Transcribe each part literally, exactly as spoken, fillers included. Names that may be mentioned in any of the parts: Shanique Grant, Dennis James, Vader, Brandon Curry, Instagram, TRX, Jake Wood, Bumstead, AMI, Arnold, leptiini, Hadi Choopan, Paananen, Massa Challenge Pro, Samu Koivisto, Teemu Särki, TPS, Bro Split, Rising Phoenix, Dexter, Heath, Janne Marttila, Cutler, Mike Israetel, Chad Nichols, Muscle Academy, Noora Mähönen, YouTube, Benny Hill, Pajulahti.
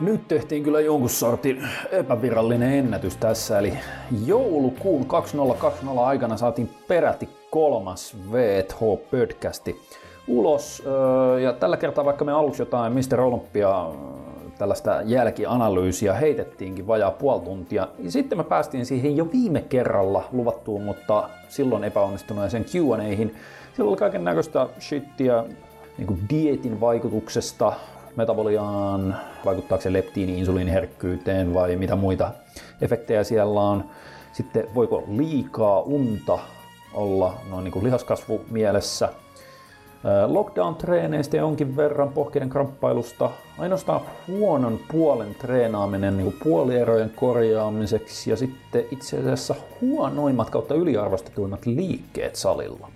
Nyt tehtiin kyllä jonkun sortin epävirallinen ennätys tässä, eli joulukuun kaksituhattakaksikymmentä aikana saatiin peräti kolmas V T H-podcasti ulos. Ja tällä kertaa, vaikka me aluksi jotain mister Olympia tällaista jälkianalyysiä heitettiinkin vajaa puoli tuntia, niin sitten me päästiin siihen jo viime kerralla luvattuun, mutta silloin epäonnistuneeseen Q and A:hin. Siellä oli kaiken näköistä shittiä niin kuin dietin vaikutuksesta metaboliaan, vaikuttaako se leptiini, insuliiniherkkyyteen vai mitä muita efektejä siellä on. Sitten voiko liikaa unta olla noin niin kuin lihaskasvu mielessä. Lockdown-treeneistä jonkin verran, pohkeiden kramppailusta. Ainoastaan huonon puolen treenaaminen niin kuin puolierojen korjaamiseksi ja sitten itse asiassa huonoimmat kautta yliarvostetuimmat liikkeet salilla.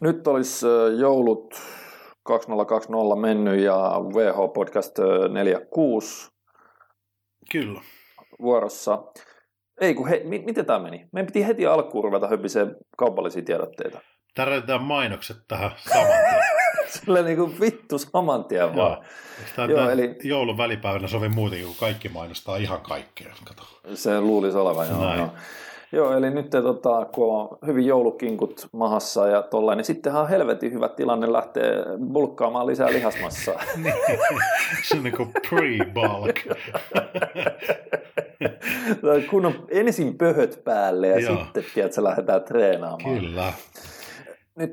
Nyt olisi joulut kaksituhattakaksikymmentä mennyt ja V H-podcast neljäkymmentäkuusi Kyllä. vuorossa. Ei kun hei, miten tämä meni? Meidän piti heti alkuun ruveta höpiseen kaupallisia tiedotteita. Tärjätään mainokset tähän saman tien. Sillä niin kuin vittu saman tien vaan. Joo, eli joulun välipäivänä sovi muutenkin, kun kaikki mainostaa ihan kaikkea. Kato. Se luulisi olevan. Joo, joo. Joo, eli nyt tota, kun on hyvin joulukinkut mahassa ja tollain, niin sittenhän on helvetin hyvä tilanne lähteä bulkkaamaan lisää lihasmassaa. Se on niin kuin pre-bulk. Kun on ensin pöhöt päälle ja joo. Sitten tiedätkö, lähdetään treenaamaan. Kyllä. Nyt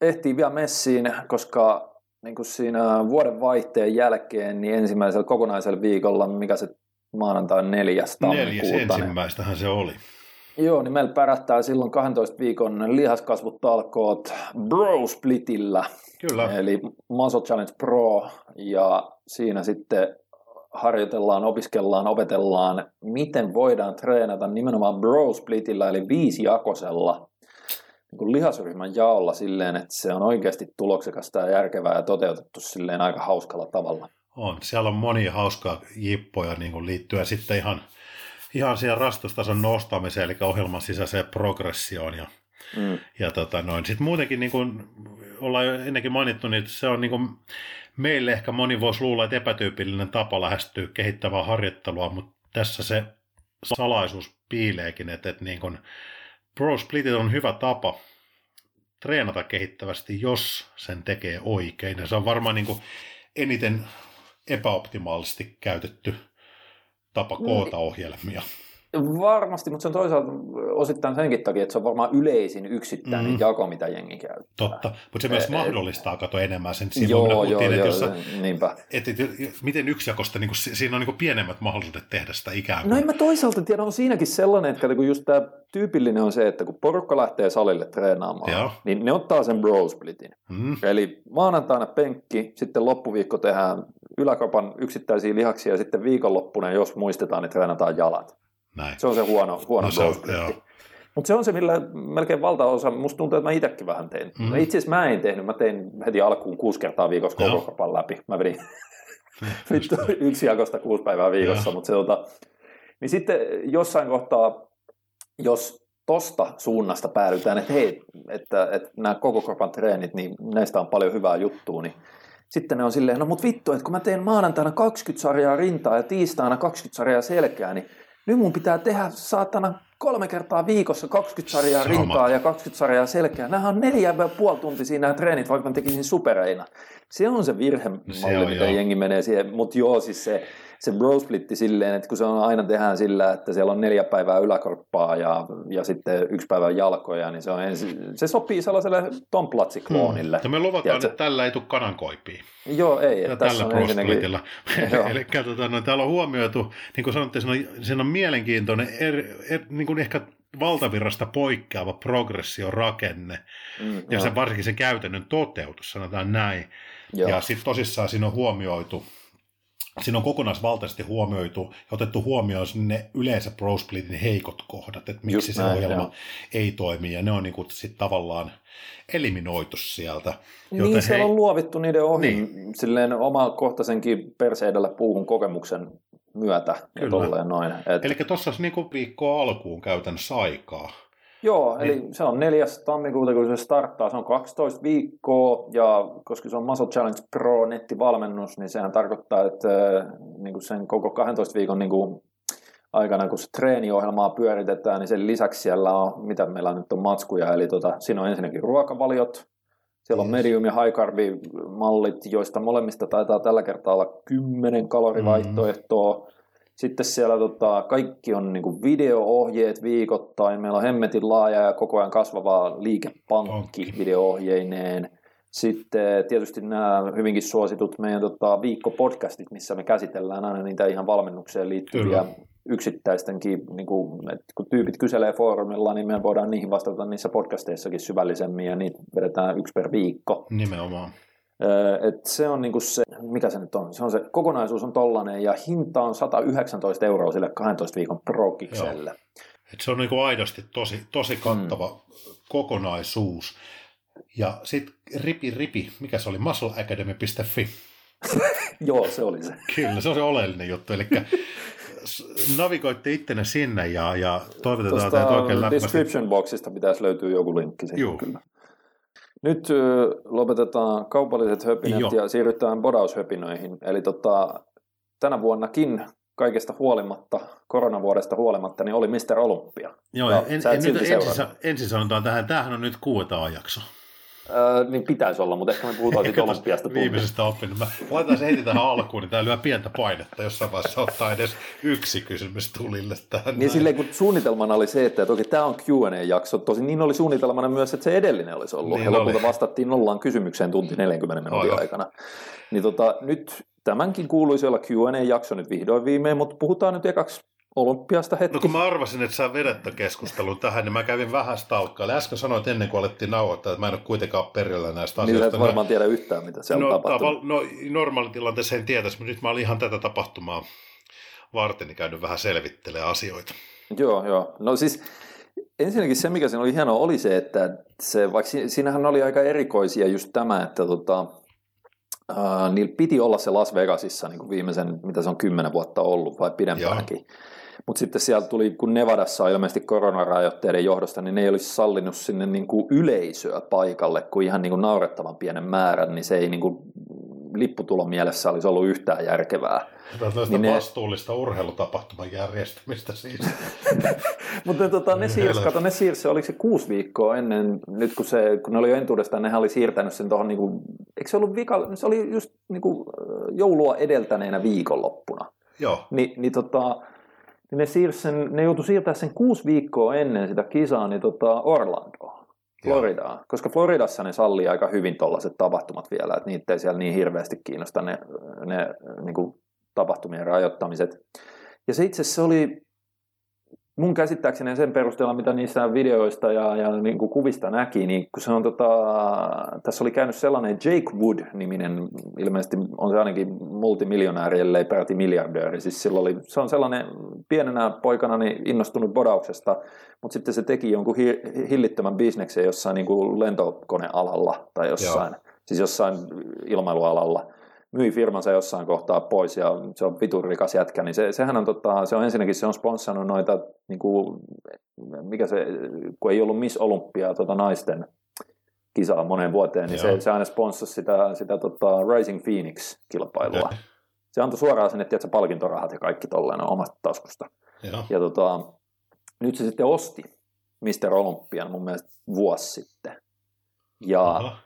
ehtii vielä messiin, koska niin kuin siinä vuodenvaihteen jälkeen niin ensimmäisellä kokonaisella viikolla, mikä se maanantai neljäs tammikuuta. Neljäs ensimmäistähän se oli. Joo, niin meillä pärähtää silloin kahdentoista viikon lihaskasvutalkoot Bro Splitillä. Kyllä. Eli Massa Challenge Pro, ja siinä sitten harjoitellaan, opiskellaan, opetellaan, miten voidaan treenata nimenomaan Bro Splitillä, eli viisijakosella niin kuin lihasryhmän jaolla silleen, että se on oikeasti tuloksekasta ja järkevää ja toteutettu silleen aika hauskalla tavalla. On. Siellä on monia hauskaa jippoja niin liittyen sitten ihan, ihan siihen rastustason nostamiseen, eli ohjelman sisäiseen progressioon. Ja, mm. ja tota noin. Sitten muutenkin, niin kuin ollaan jo ennenkin mainittu, niin se on niin kuin meille ehkä moni voisi luulla, että epätyypillinen tapa lähestyä kehittävää harjoittelua, mutta tässä se salaisuus piileekin, että, että niin kuin Bro Splitit on hyvä tapa treenata kehittävästi, jos sen tekee oikein. Ja se on varmaan niin kuin eniten epäoptimaalisesti käytetty tapa koota ohjelmia. Varmasti, mutta se on toisaalta osittain senkin takia, että se on varmaan yleisin yksittäinen mm-hmm. jako, mitä jengi käyttää. Totta, mutta se myös e- mahdollistaa e- kato enemmän sen. Siinä joo, joo, putin, joo, jossa, niinpä. Et, et, miten yksijakosta, niin kun, siinä on niin kun pienemmät mahdollisuudet tehdä sitä ikään kuin. No en mä toisaalta tiedä, on siinäkin sellainen, että kun just tämä tyypillinen on se, että kun porukka lähtee salille treenaamaan, joo. niin ne ottaa sen Bro Splitin. Mm. Eli maanantaina penkki, sitten loppuviikko tehdään yläkropan yksittäisiä lihaksia, ja sitten viikonloppuna, jos muistetaan, niin treenataan jalat. Näin. Se on se huono, huono no Bro Splitti. Mutta se on se, millä melkein valtaosa, musta tuntuu, että mä itsekin vähän tein. Mm. Itse asiassa mä en tehnyt, mä tein heti alkuun kuusi kertaa viikossa koulukapan läpi. Mä vedin yksi jakosta kuusi päivää viikossa, mutta se tota... Niin sitten jossain kohtaa, jos tosta suunnasta päädytään, että hei, että, että nämä kokokorpan treenit, niin näistä on paljon hyvää juttua, niin sitten ne on silleen, no mut vittu, että kun mä teen maanantaina kaksikymmentä sarjaa rintaa ja tiistaina kaksikymmentä sarjaa selkää, niin nyt mun pitää tehdä saatana kolme kertaa viikossa kaksikymmentä sarjaa rintaa ja kaksikymmentä sarjaa selkää. Nämä on neljä ja puoli tuntia siinä nämä treenit, vaikka mä tekisin supereina. Se on se virhemalli, mitä jengi menee siihen. Mutta joo, siis se, se Bro Splitti silleen, että kun se on aina tehdään sillä, että siellä on neljä päivää yläkorppaa ja, ja sitten yksi päivä jalkoja, niin se, on ensi, se sopii sellaiselle Tom Platzin kloonille. Hmm. Me luvataan, tiedätkö? Että tällä ei tule kanankoipia. Joo, ei. Että tällä Bro Splitillä. Eli no, täällä on huomioitu, niin kuin sanotte, siinä on, siinä on mielenkiintoinen eri... eri niin kuin ehkä valtavirrasta poikkeava progressiorakenne mm, ja sen, varsinkin sen käytännön toteutus, sanotaan näin. Joo. Ja sitten tosissaan siinä on huomioitu, siinä on kokonaisvaltaisesti huomioitu ja otettu huomioon ne yleensä Bro Splitin heikot kohdat, että miksi just se näin, ohjelma joo. ei toimi ja ne on niinku sit tavallaan eliminoitu sieltä. Joten niin, siellä hei... on luovittu niiden ohi niin. silleen omakohtaisenkin perseidellä puuhun kokemuksen myötä. Kyllä. Ja tolleen noin. Et... Eli tuossa olisi niinku viikkoa alkuun käytännössä aikaa. Joo, eli niin. Se on neljäs tammikuuta, kun se starttaa, se on kaksitoista viikkoa, ja koska se on Massa Challenge Pro nettivalmennus, niin sehän tarkoittaa, että niin kuin sen koko kahdentoista viikon niin kuin aikana, kun se treeniohjelmaa pyöritetään, niin sen lisäksi siellä on, mitä meillä nyt on matskuja, eli tota, siinä on ensinnäkin ruokavaliot, siellä yes. on medium- ja high carb-mallit, joista molemmista taitaa tällä kertaa olla kymmenen kalorivaihtoehtoa, mm-hmm. Sitten siellä tota, kaikki on niin kuin video-ohjeet viikoittain. Meillä on hemmetin laaja ja koko ajan kasvava liikepankki okay. video-ohjeineen. Sitten tietysti nämä hyvinkin suositut meidän tota, viikkopodcastit, missä me käsitellään aina niitä ihan valmennukseen liittyviä Kyllä. yksittäistenkin. Niin kuin, kun tyypit kyselee foorumilla, niin me voidaan niihin vastata niissä podcasteissakin syvällisemmin ja niitä vedetään yksi per viikko. Nimenomaan. Et se on niinku se, mikä se nyt on, se on se, kokonaisuus on tollainen ja hinta on sata yhdeksäntoista euroa sille kahdentoista viikon prokikselle. Joo. Et se on niinku aidosti tosi, tosi kattava mm. kokonaisuus. Ja sitten ripi ripi, mikä se oli, muscle academy piste f i. Joo, se oli se. Kyllä, se on se oleellinen juttu, eli navigoitte ittenne sinne ja, ja toivotetaan Tosta teidät oikein lämpästi. Description boxista pitäisi löytyä joku linkki siihen kyllä. Nyt lopetetaan kaupalliset höpinät Joo. ja siirrytään bodaushöpinöihin. Eli tota, tänä vuonnakin kaikesta huolimatta, koronavuodesta huolimatta, niin oli mister Olympia. Joo, ja en, en, nyt ensin, ensin sanotaan tähän, tämähän on nyt Q and A-jakso. Öö, niin pitäisi olla, mutta ehkä me puhutaan siitä Olympiasta tuntia. Viimeisestä oppinut. Mä laitan se heti tähän alkuun, niin tää lyö pientä painetta, jossain vaiheessa ottaa edes yksi kysymys tulille tähän. Niin silleen, kun suunnitelmana oli se, että toki tämä on Q and A-jakso, tosin niin oli suunnitelmana myös, että se edellinen olisi ollut. Niin ja lopulta oli. Vastattiin nollaan kysymykseen tunti neljäkymmentä minuutin aikana. Niin tota, nyt tämänkin kuuluisi olla Q and A-jakso nyt vihdoin viimein, mutta puhutaan nyt ekaksi Olympiasta hetki. No kun mä arvasin, että sä vedät tämän keskustelun tähän, niin mä kävin vähän stalkkailemaan. Äsken sanoit ennen kuin alettiin nauhoittaa, että mä en ole kuitenkaan perillä näistä asioista. Niin sä et varmaan tiedä yhtään, mitä siellä no, tapahtunut. Taval- no normaalitilanteessa en tietäisi, mutta nyt mä olin ihan tätä tapahtumaa varten käynyt vähän selvittelemään asioita. Joo, joo. No siis ensinnäkin se, mikä siinä oli hienoa, oli se, että se, vaikka siinähän oli aika erikoisia just tämä, että tota, äh, niillä piti olla se Las Vegasissa niin kuin viimeisen, mitä se on kymmenen vuotta ollut, vai pidempäänkin. Joo. Mutta sitten sieltä tuli, kun Nevadassa on ilmeisesti koronarajoitteiden johdosta, niin ne ei olisi sallinut sinne niin kuin yleisöä paikalle, kun ihan niin kuin naurettavan pienen määrän, niin se ei niin kuin lipputulomielessä olisi ollut yhtään järkevää. Tällaista niin vastuullista ne urheilutapahtuman järjestämistä siis. Mutta ne, tota, ne siirsivät, siirs, oliko se kuusi viikkoa ennen, nyt kun, se, kun ne oli jo entuudestaan, nehän oli siirtänyt sen tuohon, niin kuin, eikö se ollut vika, se oli just niin kuin joulua edeltäneenä viikonloppuna. Joo. Ni, niin tota... Ne, sen, ne joutui siirtämään sen kuusi viikkoa ennen sitä kisaa niin tota Orlandoon, Floridaan. Joo. Koska Floridassa ne sallii aika hyvin tollaiset tapahtumat vielä, että niitä ei siellä niin hirveästi kiinnosta ne, ne niin kuin tapahtumien rajoittamiset. Ja se itse asiassa oli mun käsittääkseni sen perusteella, mitä niissä videoista ja, ja niin kuin kuvista näki, niin kun se on tota, tässä oli käynyt sellainen Jake Wood-niminen, ilmeisesti on se ainakin multimiljonääri, ellei peräti miljardööri, siis sillä oli, se on sellainen pienenä poikana niin innostunut bodauksesta, mutta sitten se teki jonkun hillittömän bisneksen jossain niin kuin lentokonealalla tai jossain, Joo. siis jossain ilmailualalla. Myi firmansa jossain kohtaa pois ja se on vitun rikas jätkä, niin se, sehän on totta, se on ensinnäkin, se on sponssannut noita, niin kuin, mikä se, kun ei ollut Miss Olympiaa tota naisten kisaa moneen vuoteen, niin se, se aina sponssasi sitä, sitä tota Rising Phoenix-kilpailua. Ja. Se antoi suoraan sinne, tiedätkö, palkintorahat ja kaikki tolleen omasta taskusta. Ja, ja tota, nyt se sitten osti mister Olympian mun mielestä vuosi sitten. Ja Aha.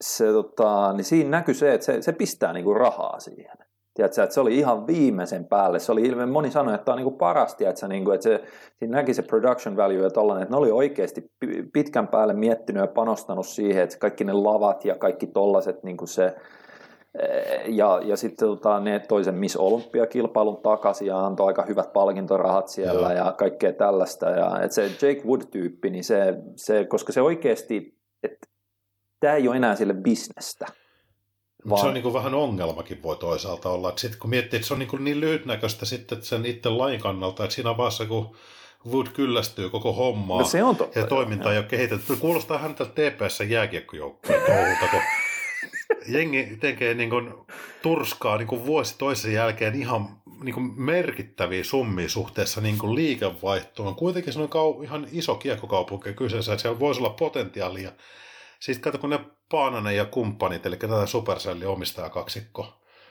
Se, tota, niin siinä näkyi se, että se, se pistää niinku rahaa siihen. Tiedätkö, että se oli ihan viimeisen päälle. Se oli ilme, moni sanoi, että tämä on niinku parasti, että, niinku, että se, siinä näki se production value ja tollainen, että ne oli oikeasti pitkän päälle miettinyt ja panostanut siihen, että kaikki ne lavat ja kaikki tollaiset niinku se, ja, ja sitten tota, ne toisen Miss Olympia-kilpailun takaisin ja antoi aika hyvät palkintorahat siellä Joo. ja kaikkea tällaista. Ja, että se Jake Wood-tyyppi, niin se, se, koska se oikeasti, että tämä ei ole enää sille bisnestä. Vaan se on niin kuin vähän ongelmakin voi toisaalta olla. Sitten kun miettii, että se on niin, niin lyhytnäköistä sitten sen itse lain kannalta, että siinä vaiheessa kun Wood kyllästyy koko hommaa no totta, ja toiminta jo. Ei ole kehitetty. Kuulostaa ihan tältä T P S jääkiekkojoukkojen touhulta, kun jengi tekee niin kuin turskaa niin kuin vuosi toisen jälkeen ihan niin kuin merkittäviä summia suhteessa niin kuin liikevaihtoon. Kuitenkin se on kau- ihan iso kiekkokaupunki kyseessä, että siellä voisi olla potentiaalia. Siis kato, kun ne Paananen ja kumppanit, eli tätä Supercellin omistajakaksikko,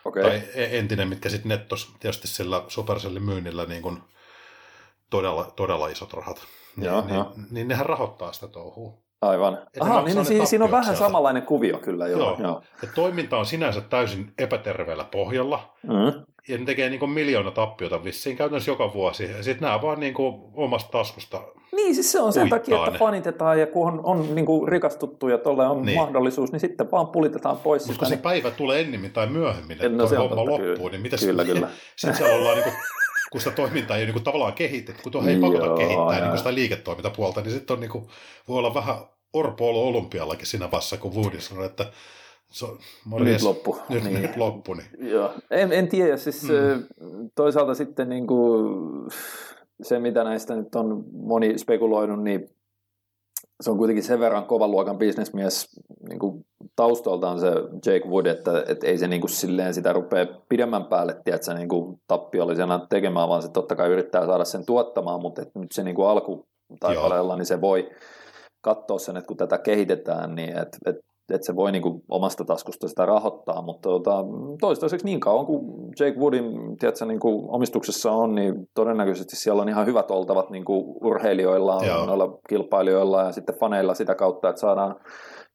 okay. tai entinen, mitkä sitten nettos tietysti sillä Supercellin myynnillä niin kuin todella, todella isot rahat. Niin, ja, niin, ja. niin nehän rahoittaa sitä touhua. Aivan. Aha, niin si- siinä on vähän sieltä. Samanlainen kuvio kyllä. Joo. Joo. Joo. Ja toiminta on sinänsä täysin epäterveellä pohjalla. Mm. Ja ne tekee niin kuin miljoona tappiota vissiin käytännössä joka vuosi. Ja sitten nämä vaan niin kuin omasta taskusta. Niin, siis se on sen takia, että ne fanitetaan ja kun on, on niin kuin rikastuttu ja tuolle on niin. mahdollisuus, niin sitten vaan pulitetaan pois sitä. Mutta se niin... päivä tulee ennemmin tai myöhemmin, että no, se homma loppuu, niin mitäs kyllä, kyllä. Sitten siellä ollaan niin kuin... kun sitä toimintaa ei niin kuin, tavallaan kehitetty, kun tuohon ei pakota Joo, kehittää niin kuin sitä liiketoimintapuolta, niin sitten on niin kuin, voi olla vähän orpo-olo olympiallakin siinä vaiheessa, kun Woody sanoi, että se on morjes, nyt loppu. Nyt, niin. nyt loppu niin. Joo. En, en tiedä, siis mm. toisaalta sitten niin kuin, se, mitä näistä nyt on moni spekuloinut, niin se on kuitenkin sen verran kovan luokan bisnesmies niin kuin taustoltaan se Jake Wood, että, että ei se niin kuin silleen sitä rupea pidemmän päälle tiedätkö, niin kuin tappiollisena tekemään, vaan se totta kai yrittää saada sen tuottamaan, mutta että nyt se niin kuin alkutaipaleella, niin se voi katsoa sen, että kun tätä kehitetään, niin että, että, että se voi niin kuin omasta taskusta sitä rahoittaa, mutta tota, toistaiseksi niin kauan kuin Jake Woodin tiedätkö, niin kuin omistuksessa on, niin todennäköisesti siellä on ihan hyvät oltavat niin kuin urheilijoilla, noilla kilpailijoilla ja sitten faneilla sitä kautta, että saadaan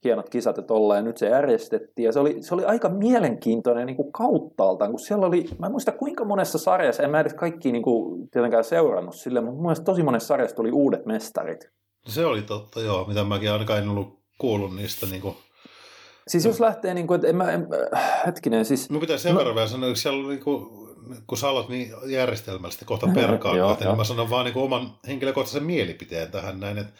hienot kisat ja tolla, ja nyt se järjestettiin, ja se oli, se oli aika mielenkiintoinen niin kuin kauttaaltaan, kun siellä oli, mä en muista kuinka monessa sarjassa, en mä edes kaikki niin kuin, tietenkään seurannut sille, mutta mun mielestä tosi monessa sarjassa tuli uudet mestarit. Se oli totta, joo, mitä mäkin ainakaan en ollut kuullut niistä. Niin kuin... Siis jos lähtee, niin kuin, että en mä, en, hetkinen, siis... Mun pitäisi sen verran vielä sanoa, että siellä oli niin kuin... kun sä aloit niin järjestelmällisesti kohta perkaan, joo, niin mä sanon vaan niin kuin oman henkilökohtaisen mielipiteen tähän näin, että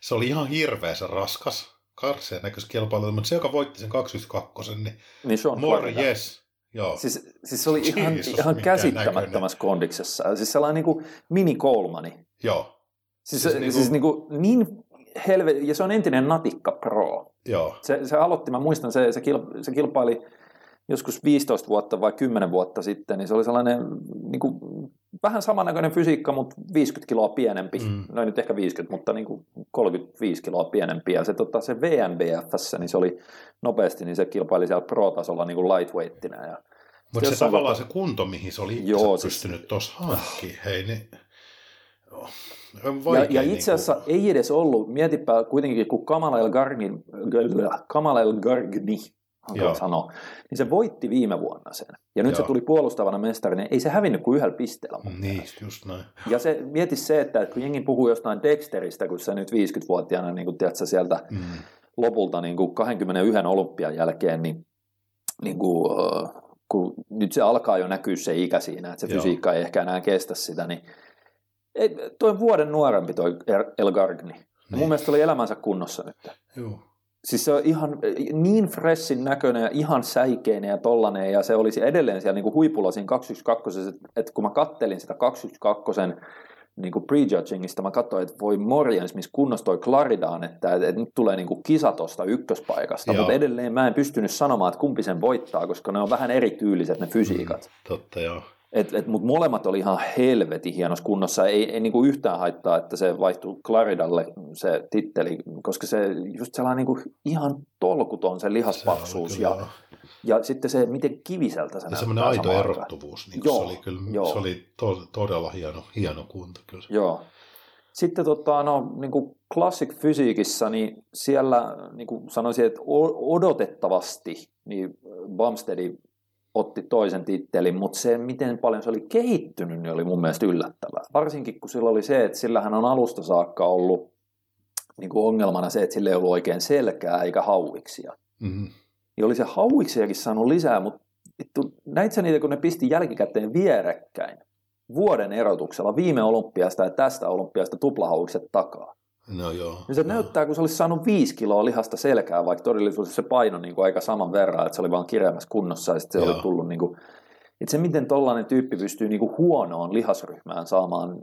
se oli ihan hirveäsen raskas, karseen näköistä kilpailua, mutta se, joka voitti sen kaksikymmentäyksi, niin, niin se on morjes. Joo. Siis, siis se oli Jeesus, ihan, ihan käsittämättömässä kondiksessa. Siis sellainen niin kuin mini-Colemani. Joo. Siis, siis, niin, siis niin, kuin... niin helvetin, ja se on entinen Natikka Pro. Joo. Se, se aloitti, mä muistan, se, se, kilp, se kilpaili joskus viisitoista vuotta vai kymmenen vuotta sitten, niin se oli sellainen niin kuin, vähän samannäköinen fysiikka, mutta viisikymmentä kiloa pienempi. Mm. No ei nyt ehkä viisikymmentä, mutta niin kuin kolmekymmentäviisi kiloa pienempi. Ja se, tota, se V N B F:ssä, niin se oli nopeasti, niin se kilpaili siellä pro-tasolla niin kuin lightweighttinä. Ja mutta se tavallaan se kunto, mihin se oli joo, siis... pystynyt tuossa hankkiin, hei niin... Joo. Vaikea, ja, ja itse asiassa niin kuin... ei edes ollut, mietipä kuitenkin, kun Kamal Elgargni, Kamal Elgargni sanoa, niin se voitti viime vuonna sen. Ja nyt Joo. se tuli puolustavana mestarinen. Ei se hävinnyt kuin yhdellä pisteellä. Niin, just näin. Ja se, mieti se, että kun jengi puhuu jostain Dexteristä, kun se nyt viisikymmentävuotiaana, niin kun tiedätkö, sieltä mm. lopulta niin kuin kaksikymmentäyksi olympian jälkeen, niin, niin kuin, kun nyt se alkaa jo näkyä se ikä siinä, että se Joo. fysiikka ei ehkä enää kestä sitä, niin ei, toi vuoden nuorempi toi Elgargni. Niin. Mun mielestä oli elämänsä kunnossa nyt. Joo. Siis se on ihan niin freshin näköinen ja ihan säikeinen ja tollainen, ja se olisi edelleen siellä niinku huipulla siinä kaksikymmentäyksi, että et kun mä kattelin sitä kaksikymmentäkaksi niinku prejudgingista, mä katsoin, että voi morjens, missä kunnossa toi Claridaan, että et, et nyt tulee niinku kisa tosta ykköspaikasta, mutta edelleen mä en pystynyt sanomaan, että kumpi sen voittaa, koska ne on vähän erityyliset ne fysiikat. Mm, totta joo. Et, et, mut molemmat oli ihan helvetin hienossa kunnossa. Ei, ei niinku yhtään haittaa, että se vaihtui Claridalle se titteli, koska se just sellainen niinku ihan tolkuton se lihaspaksuus se ja, ja sitten se, miten kiviseltä se ja näyttää. Semmoinen aito erottuvuus, niin joo, se oli, kyllä, se oli to, todella hieno, hieno kunto kyllä. Joo. Sitten tota, no, niin kuin classic fysiikissa, niin siellä niin kuin sanoisin, että odotettavasti niin Bumsteadin otti toisen tittelin, mutta se, miten paljon se oli kehittynyt, niin oli mun mielestä yllättävää. Varsinkin, kun sillä oli se, että sillähän on alusta saakka ollut niin kuin ongelmana se, että sillä ei ollut oikein selkää eikä hauiksia. Mm-hmm. Ja oli se hauiksiakin saanut lisää, mutta näit sä niitä, kun ne pisti jälkikäteen vierekkäin vuoden erotuksella viime olympiasta ja tästä olympiasta tuplahauikset takaa. No joo. Niin se no. näyttää, kun se olisi saanut viisi kiloa lihasta selkää, vaikka todellisuudessa se paino niin kuin aika saman verran, että se oli vaan kireämmässä kunnossa ja sitten se joo. oli tullut, niin kuin, että se miten tollainen tyyppi pystyy niin kuin huonoon lihasryhmään saamaan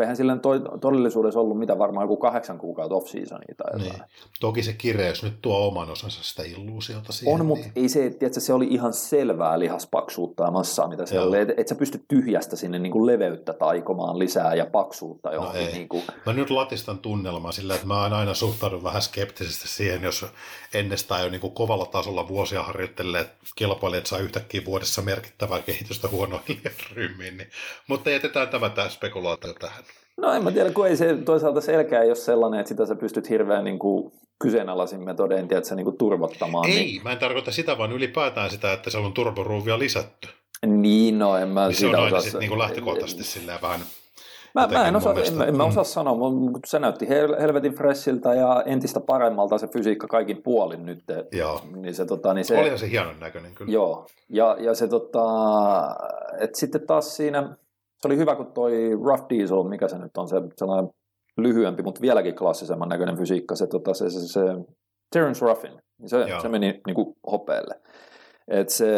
eihän sillä to- todellisuudessa ollut mitä varmaan joku kahdeksan kuukautta off-seasonia tai jotain. Niin. Toki se kireys nyt tuo oman osansa sitä illuusiota siihen. On, mutta niin. ei se, että se oli ihan selvää lihaspaksuutta ja massaa, mitä se joo. oli. Että et sä pysty tyhjästä sinne niin kuin leveyttä taikomaan lisää ja paksuutta johonkin. No niin kuin... Mä nyt latistan tunnelmaa sillä, että mä aina suhtaudun vähän skeptisesti siihen, jos ennestään jo niin kuin kovalla tasolla vuosia harjoittelee kilpailijat saa yhtäkkiä vuodessa merkittävää kehitystä huonoilleen ryhmiin. Niin. Mutta jätetään tämä tämä spekulaatio tähän. No en mä tiedä, kun ei se toisaalta selkää, jos sellainen, että sitä sä pystyt hirveän niin kuin kyseenalaisin metodein, tiedät sä, niin kuin turvottamaan. Ei, niin... mä en tarkoita sitä, vaan ylipäätään sitä, että se on turboruuvia lisätty. Niin, no en mä niin sitä osaa. Se on aina sit, niin kuin lähtökohtaisesti silleen vähän... Mä, mä en osaa, en, en mä osaa mm. sanoa, mutta se näytti hel- helvetin freshiltä ja entistä paremmalta se fysiikka kaikin puolin nyt. Niin se, tota, niin se, olihan se hienon näköinen kyllä. Joo, ja, ja se tota, että sitten taas siinä... Se oli hyvä, kun toi Rough Diesel, mikä se nyt on, se sellainen lyhyempi, mutta vieläkin klassisemman näköinen fysiikka, se, tota, se, se, se Terence Ruffin, se, se meni niin kuin hopeelle. Et se,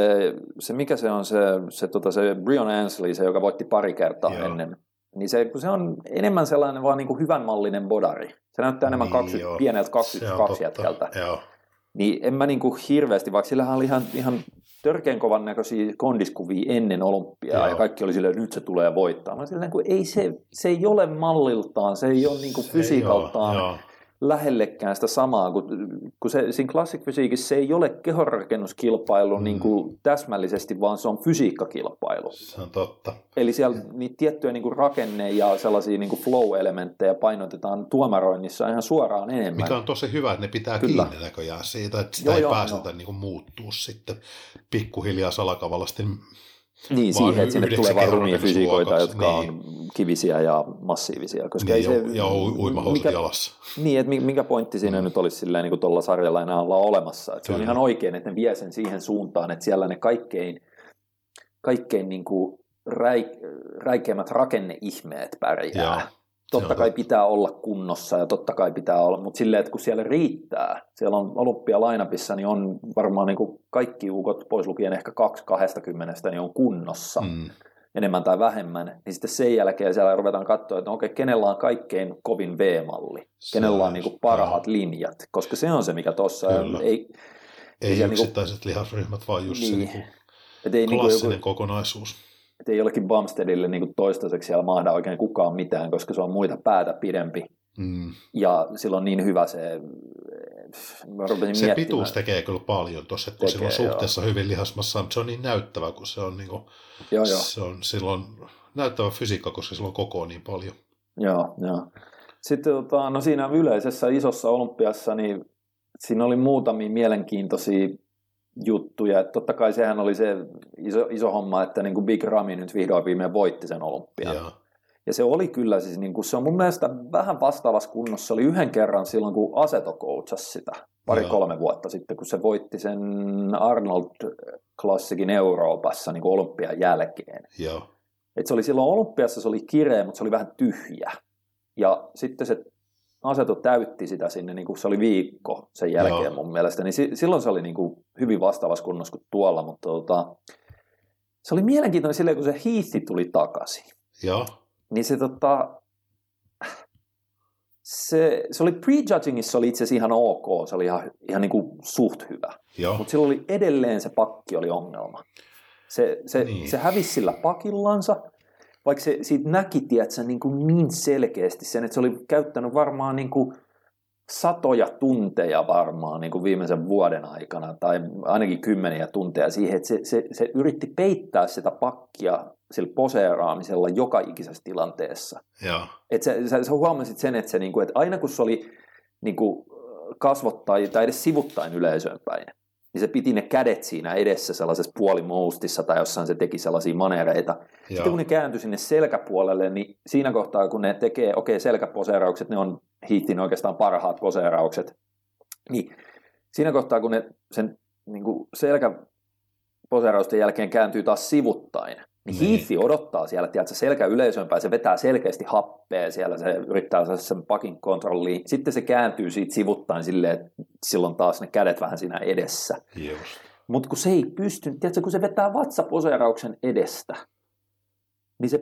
se, mikä se on, se, se, tota, se Breon Ansley, se joka voitti pari kertaa joo. ennen, niin se, kun se on enemmän sellainen vaan niin kuin hyvänmallinen bodari. Se näyttää enemmän kaksikymmentä, pieneltä kaksikymmentäkaksi jätkältä. Joo. Niin en mä niin kuin hirveästi, vaikka sillähän oli ihan, ihan törkeän kovan näköisiä kondiskuvia ennen olympiaa, joo. ja kaikki oli silleen, nyt se tulee voittaa. Mä silleen, kun ei se, se ei ole malliltaan, se ei ole niin kuin fysiikaltaan ole, lähellekään sitä samaa, kun, kun se, siinä classic-fysiikissä se ei ole kehonrakennuskilpailu mm. niin kuin täsmällisesti, vaan se on fysiikkakilpailu. Se on totta. Eli siellä niitä tiettyjä niin kuin rakenne- ja sellaisia niin kuin flow-elementtejä painotetaan tuomaroinnissa ihan suoraan enemmän. Mikä on tosi hyvä, että ne pitää kyllä. kiinni näköjään siitä, että sitä joo, ei joo, päästetä no. niin kuin muuttua sitten pikkuhiljaa salakavallasti. Niin, vaan siihen, että sinne tulee vain rumia fysiikoita, jotka niin. on kivisiä ja massiivisia. Koska niin, ei se, ja uimahousut jalassa. Niin, että mikä pointti siinä mm. nyt olisi silleen, niin kuin tuolla sarjalla enää ollaan olemassa. Että se on ihan oikein, että ne vie sen siihen suuntaan, että siellä ne kaikkein, kaikkein niin kuin räik- räikeimmät rakenneihmeet pärjää. Joo. Totta kai pitää olla kunnossa ja totta kai pitää olla, mutta silleen, että kun siellä riittää, siellä on olympialainapissa, niin on varmaan niin kuin kaikki ukot, pois lukien ehkä kaksi kaksikymmentä, niin on kunnossa mm. enemmän tai vähemmän, niin sitten sen jälkeen siellä ruvetaan katsoa, että okei, kenellä on kaikkein kovin V-malli, kenellä on niin kuin parhaat linjat, koska se on se, mikä tuossa ei... Ei yksittäiset niin kuin, lihasryhmät, vaan just niin, se niin kuin klassinen joku, kokonaisuus. Että ei jollekin Bumsteadille niin kuin toistaiseksi siellä mahda oikein kukaan mitään, koska se on muita päätä pidempi. Mm. Ja sillä on niin hyvä se... Se pituus tekee kyllä paljon tuossa, kun sillä on suhteessa joo. hyvin lihasmassa, mutta se on niin näyttävä, kun se on, niin kuin, joo, joo. Se on, sillä on näyttävä fysiikka, koska sillä on kokoa niin paljon. Joo, joo. Sitten tota, no siinä yleisessä isossa olympiassa, niin siinä oli muutamia mielenkiintoisia... juttuja. Että totta kai sehän oli se iso, iso homma, että niin kuin Big Rami nyt vihdoin viimein voitti sen olympian. Jaa. Ja se oli kyllä siis, niin kuin, se on mun mielestä vähän vastaavassa kunnossa. Se oli yhden kerran silloin, kun Aseto coachasi sitä pari-kolme vuotta sitten, kun se voitti sen Arnold Classicin Euroopassa niin kuin olympian jälkeen. Et se oli silloin olympiassa, se oli kireä, mutta se oli vähän tyhjä. Ja sitten se Aseto täytti sitä sinne, niin kuin se oli viikko sen jälkeen joo. mun mielestä, niin si- silloin se oli niin kuin hyvin vastaavassa kunnossa kuin tuolla, mutta tota, se oli mielenkiintoinen silleen, kun se Heath tuli takaisin. Joo. Niin se, tota, se, se oli prejudgingissa oli itse asiassa ihan ok, se oli ihan, ihan niin kuin suht hyvä, mutta silloin oli edelleen se pakki oli ongelma. Se, se, niin. se hävisi sillä pakillansa. Vaikka se siitä näki, tiedätkö, niin, kuin niin selkeästi sen, että se oli käyttänyt varmaan niin kuin satoja tunteja varmaan niin kuin viimeisen vuoden aikana, tai ainakin kymmeniä tunteja siihen, että se, se, se yritti peittää sitä pakkia sillä poseeraamisella joka ikisessä tilanteessa. Joo. Että sä, sä, sä huomasit sen, että, se, niin kuin, että aina kun se oli niin kuin kasvottain tai edes sivuttain yleisöön päin, niin se piti ne kädet siinä edessä sellaisessa puolimoustissa tai jossain se teki sellaisia manereita. Joo. Sitten kun ne kääntyi sinne selkäpuolelle, niin siinä kohtaa kun ne tekee, okei okay, selkäposeeraukset, ne on Heathin oikeastaan parhaat poseeraukset, niin siinä kohtaa kun ne sen niin kuin selkäposeerausten jälkeen kääntyy taas sivuttain, niin Heath odottaa siellä, tiedätkö, selkä yleisöönpäin, se vetää selkeästi happea siellä, se yrittää saada sen pakin kontrolliin. Sitten se kääntyy siitä sivuttain silleen, että silloin taas ne kädet vähän siinä edessä. Mutta kun se ei pysty, tiedätkö, kun se vetää vatsaposeerauksen edestä, niin se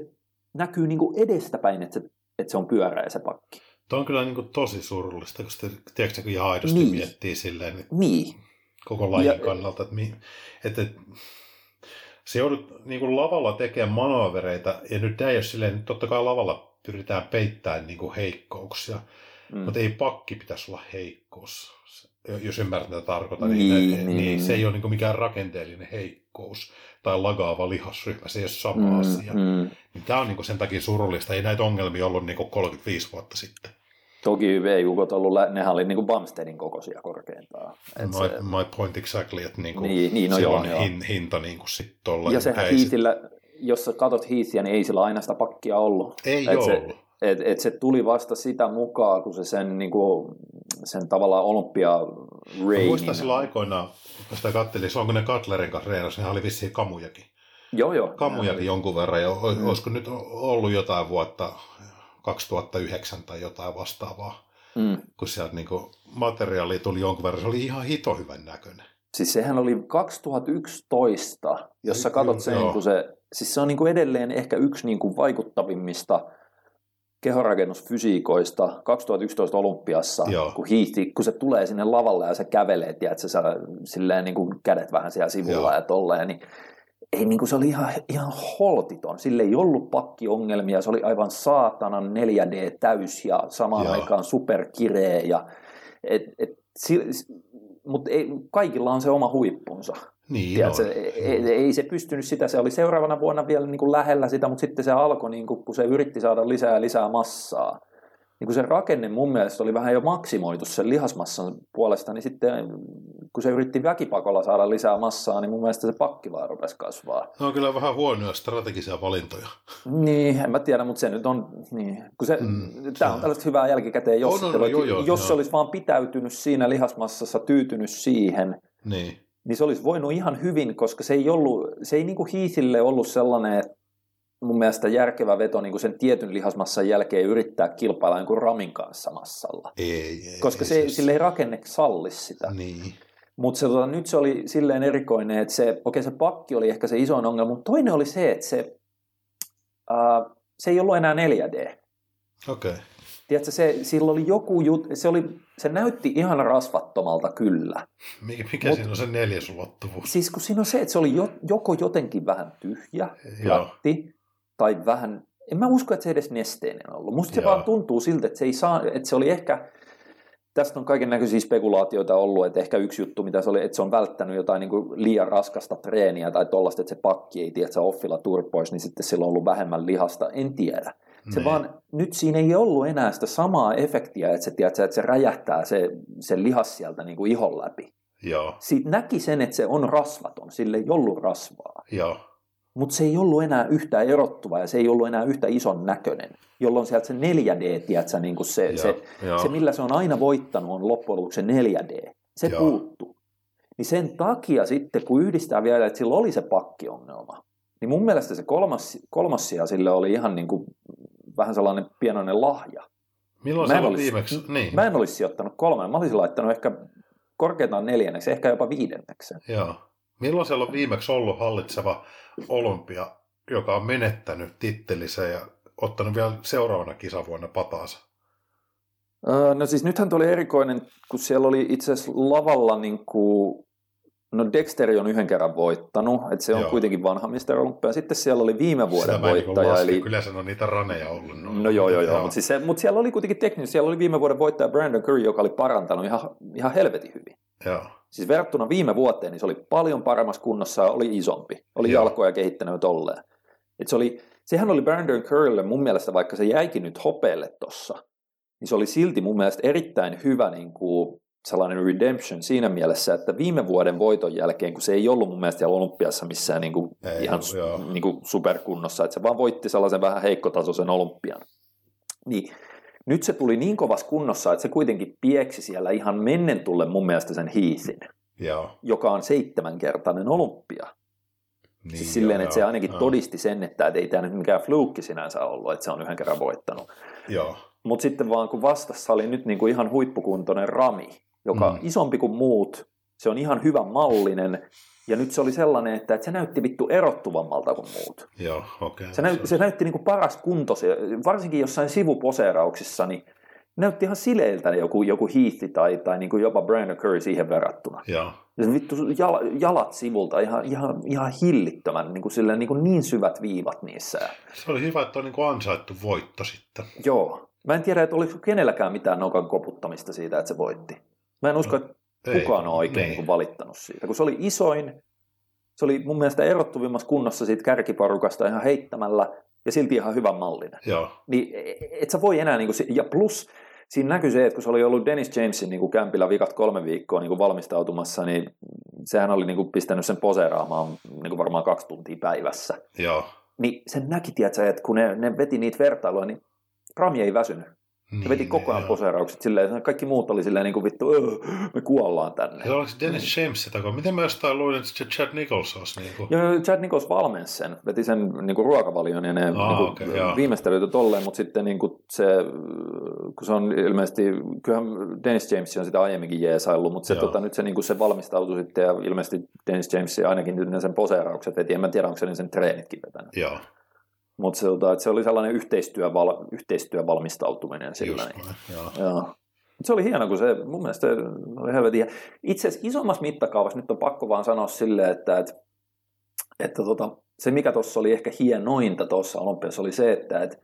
näkyy niinku edestäpäin, että se että se on pyöreä se pakki. Tuo on kyllä niin kuin tosi surullista, koska tiedätkö, kun ihan aidosti niin. miettii silleen niin. koko lajin kannalta, että, että, että se joudut niin kuin lavalla tekemään manövereitä, ja nyt ei ole silleen, totta kai lavalla pyritään peittämään niin kuin heikkouksia, mm. mutta ei pakki pitäisi olla heikkous. Jos ymmärrät, mitä tarkoitan, niin, niin, niin, niin, niin se ei ole niin mikään rakenteellinen heikkous tai lagaava lihasryhmä, se ei ole sama mm, asia. Mm. Niin tämä on niin sen takia surullista, ei näitä ongelmia ollut niin kolmekymmentäviisi vuotta sitten. Toki V-jukot ollut, nehän oli niin Bumsteadin kokoisia korkeintaan. My, se... my point exactly, että niin niin, niin, no silloin joo, hin, joo. hinta niin sitten tuolla. Ja sehän Heathillä, jos sä katot Heathia, niin ei sillä aina sitä pakkia ollut. Ei et se, ollut. Et, et se tuli vasta sitä mukaan, kun se sen, niin kuin, sen tavallaan olympia-reinin... Muistan sillä aikoinaan, kun sitä katselin, se onko ne Cutlerin kanssa reenassa, nehän oli vissiin kamujakin. Joo, joo. Kamujakin oli... jonkun verran, ja mm. olisiko nyt ollut jotain vuotta, kaksituhattayhdeksän tai jotain vastaavaa, mm. kun sieltä niin kuin, materiaalia tuli jonkun verran, se oli ihan hito hyvän näköinen. Siis sehän oli kaksituhattayksitoista, jos sä katot sen, joo. kun se... Siis se on niin kuin edelleen ehkä yksi niin kuin vaikuttavimmista... kehorakennusfysiikoista kaksituhattayksitoista olympiassa, kun, hiihti, kun se tulee sinne lavalle ja sä kävelee, tiedätkö, sä silleen niin kuin kädet vähän siellä sivulla Joo. ja tolleen, niin, ei, niin kuin se oli ihan, ihan holtiton. Sille ei ollut pakkiongelmia, se oli aivan saatanan neljä D täys ja samaan Joo. aikaan superkireä. Ja, et, et, si, mutta ei, kaikilla on se oma huippunsa. Niin, tiedätkö, ei, ei se pystynyt sitä, se oli seuraavana vuonna vielä niin kuin lähellä sitä, mutta sitten se alkoi, niin kuin, kun se yritti saada lisää ja lisää massaa. Niin kun se rakenne mun mielestä oli vähän jo maksimoitu sen lihasmassan puolesta, niin sitten kun se yritti väkipakolla saada lisää massaa, niin mun mielestä se pakki vaan rupesi kasvaa. No on kyllä vähän huonoja strategisia valintoja. Niin, en mä tiedä, mutta se nyt on, niin, kun se, mm, tää on tällaista hyvää jälkikäteen, jos, on, on, voit, joo, joo, jos se olisi vaan pitäytynyt siinä lihasmassassa, tyytynyt siihen. Niin. Niin se olisi voinut ihan hyvin, koska se ei ollut, se ei niin kuin Heathille ollut sellainen mun mielestä järkevä veto niin kuin sen tietyn lihasmassan jälkeen yrittää kilpailla niin kuin Ramin kanssa massalla. Ei, ei, koska ei, se, ei, sille ei rakenne salli sitä. Niin. Mutta se, tota, nyt se oli silleen erikoinen, että se, okei se pakki oli ehkä se isoin ongelma, mutta toinen oli se, että se, ää, se ei ollut enää neljä D. Okei. Okay. Tiedätkö, se, sillä oli joku jut, se, oli, se näytti ihan rasvattomalta kyllä. Mikä, mikä Mut, siinä on se neljäs ulottuvuus? Siis kun siinä on se, että se oli jo, joko jotenkin vähän tyhjä, platti, tai vähän, en mä usko, että se edes nesteinen ollut. Musta Joo. se vaan tuntuu siltä, että se, ei saa, että se oli ehkä, tästä on kaiken näköisiä spekulaatioita ollut, että ehkä yksi juttu, mitä se oli, että se on välttänyt jotain niin kuin liian raskasta treeniä tai tollaista, että se pakki ei tiedä, että se offilla turpoisi, niin sitten sillä on ollut vähemmän lihasta, en tiedä. Se ne. Vaan, nyt siinä ei ollut enää sitä samaa efektiä, että se, tiedätkö, että se räjähtää se, se lihas sieltä niin kuin ihon läpi. Joo. Siitä näki sen, että se on rasvaton, sille ei ollut rasvaa. Joo. Mutta se ei ollut enää yhtään erottuva ja se ei ollut enää yhtä ison näköinen, jolloin sieltä se neljä D, tiedätkö, niin kuin se, se, se millä se on aina voittanut on loppujen lopuksi se neljä D. Se Joo. puuttuu. Niin sen takia sitten, kun yhdistää vielä, että sillä oli se pakkiongelma, niin mun mielestä se kolmas, kolmas sija sille oli ihan niin kuin vähän sellainen pienoinen lahja. Milloin se oli viimeksi? Niin. Mä en olisi sijoittanut kolmeen. Mä olisin laittanut ehkä korkeintaan neljänneksi, ehkä jopa viidenneksi. Joo. Milloin siellä on viimeksi ollut hallitseva olympia, joka on menettänyt tittelinsä ja ottanut vielä seuraavana kisavuonna pataansa? Öö, no siis nythän tuli erikoinen, kun siellä oli itse asiassa lavalla niin kuin... No Dexteri on yhden kerran voittanut, että se on Joo. kuitenkin vanha mister Olympia. Sitten siellä oli viime vuoden sitä voittaja. Niin eli... Kyllä se on niitä raneja ollut. No, no joo, joo, joo. Mutta siis mut siellä oli kuitenkin teknisesti, siellä oli viime vuoden voittaja Brandon Curry, joka oli parantanut ihan, ihan helvetin hyvin. Joo. Siis verrattuna viime vuoteen niin se oli paljon paremmassa kunnossa ja oli isompi. Oli Joo. jalkoja kehittänyt tolleen. Et se oli, sehän oli Brandon Currylle mun mielestä, vaikka se jäikin nyt hopeelle tossa, niin se oli silti mun mielestä erittäin hyvä niin kuin sellainen redemption siinä mielessä, että viime vuoden voiton jälkeen, kun se ei ollut mun mielestä siellä olympiassa missään niin kuin ei, ihan niin kuin superkunnossa, että se vaan voitti sellaisen vähän heikkotasoisen olympian, niin nyt se tuli niin kovassa kunnossa, että se kuitenkin pieksi siellä ihan mennen tulle mun mielestä sen Heathin, joo. joka on seitsemänkertainen olympia. Niin, siis silleen, joo, että se ainakin joo. todisti sen, että ei tämä nyt mikään fluukki sinänsä ollut, että se on yhden kerran voittanut. Mutta sitten vaan kun vastassa oli nyt niin kuin ihan huippukuntoinen Rami, joka on mm. isompi kuin muut, Se on ihan hyvän mallinen. Ja nyt se oli sellainen, että se näytti vittu erottuvammalta kuin muut. Joo, okei. Okay. Se, näyt, se näytti niin kuin paras kuntosi, varsinkin jossain sivuposeerauksissa, niin näytti ihan sileiltä joku, joku Heathi tai, tai niin kuin jopa Brandon Curry siihen verrattuna. Joo. Ja se vittu jal, jalat sivulta, ihan, ihan, ihan hillittömän, niin, kuin sillä, niin, kuin niin syvät viivat niissä. Se oli hyvä, että on niin kuin ansaittu voitto sitten. Joo. Mä en tiedä, että oliko kenelläkään mitään nokan koputtamista siitä, että se voitti. Mä en usko, että kukaan on oikein niin kuin valittanut siitä, kun se oli isoin, se oli mun mielestä erottuvimmassa kunnossa siitä kärkiparukasta ihan heittämällä ja silti ihan hyvän mallinen. Joo. Niin et sä voi enää, niin kuin, ja plus siinä näkyy se, että kun se oli ollut Dennis Jamesin niin kuin kämpillä vikat kolme viikkoa niin kuin valmistautumassa, niin sehän oli niin kuin pistänyt sen poseeraamaan niin kuin varmaan kaksi tuntia päivässä. Joo. Niin sen näki, tiedätkö, että kun ne, ne veti niitä vertailuja, niin Rami ei väsynyt. Se veti koko ajan poseeraukset silleen, kaikki muut oli silleen niin kuin vittu, me kuollaan tänne. Ja oliko Dennis James sitä, miten mä jostain luin, että Chad Nichols olisi niin kuin? Joo, Chad Nichols valmensi sen, veti sen niin kuin ruokavalion ja ne ah, niin kuin, okay, viimeistelyitä tolleen, mutta sitten niin kuin se, kun se on ilmeisesti, kyllähän Dennis James on sitä aiemminkin jeesaillut, mutta se, tota, nyt se, niin kuin se valmistautui sitten ja ilmeisesti Dennis James ainakin ne sen poseeraukset veti, en mä tiedä, onko se sen treenitkin vetänyt. Joo. Mutta se, se oli sellainen yhteistyöval, yhteistyövalmistautuminen sillä. Se oli hieno, kun se mun mielestä oli helvetin. Itse asiassa isommassa mittakaavassa nyt on pakko vaan sanoa silleen, että, että, että tota, se mikä tuossa oli ehkä hienointa tuossa olympiassa oli se, että, että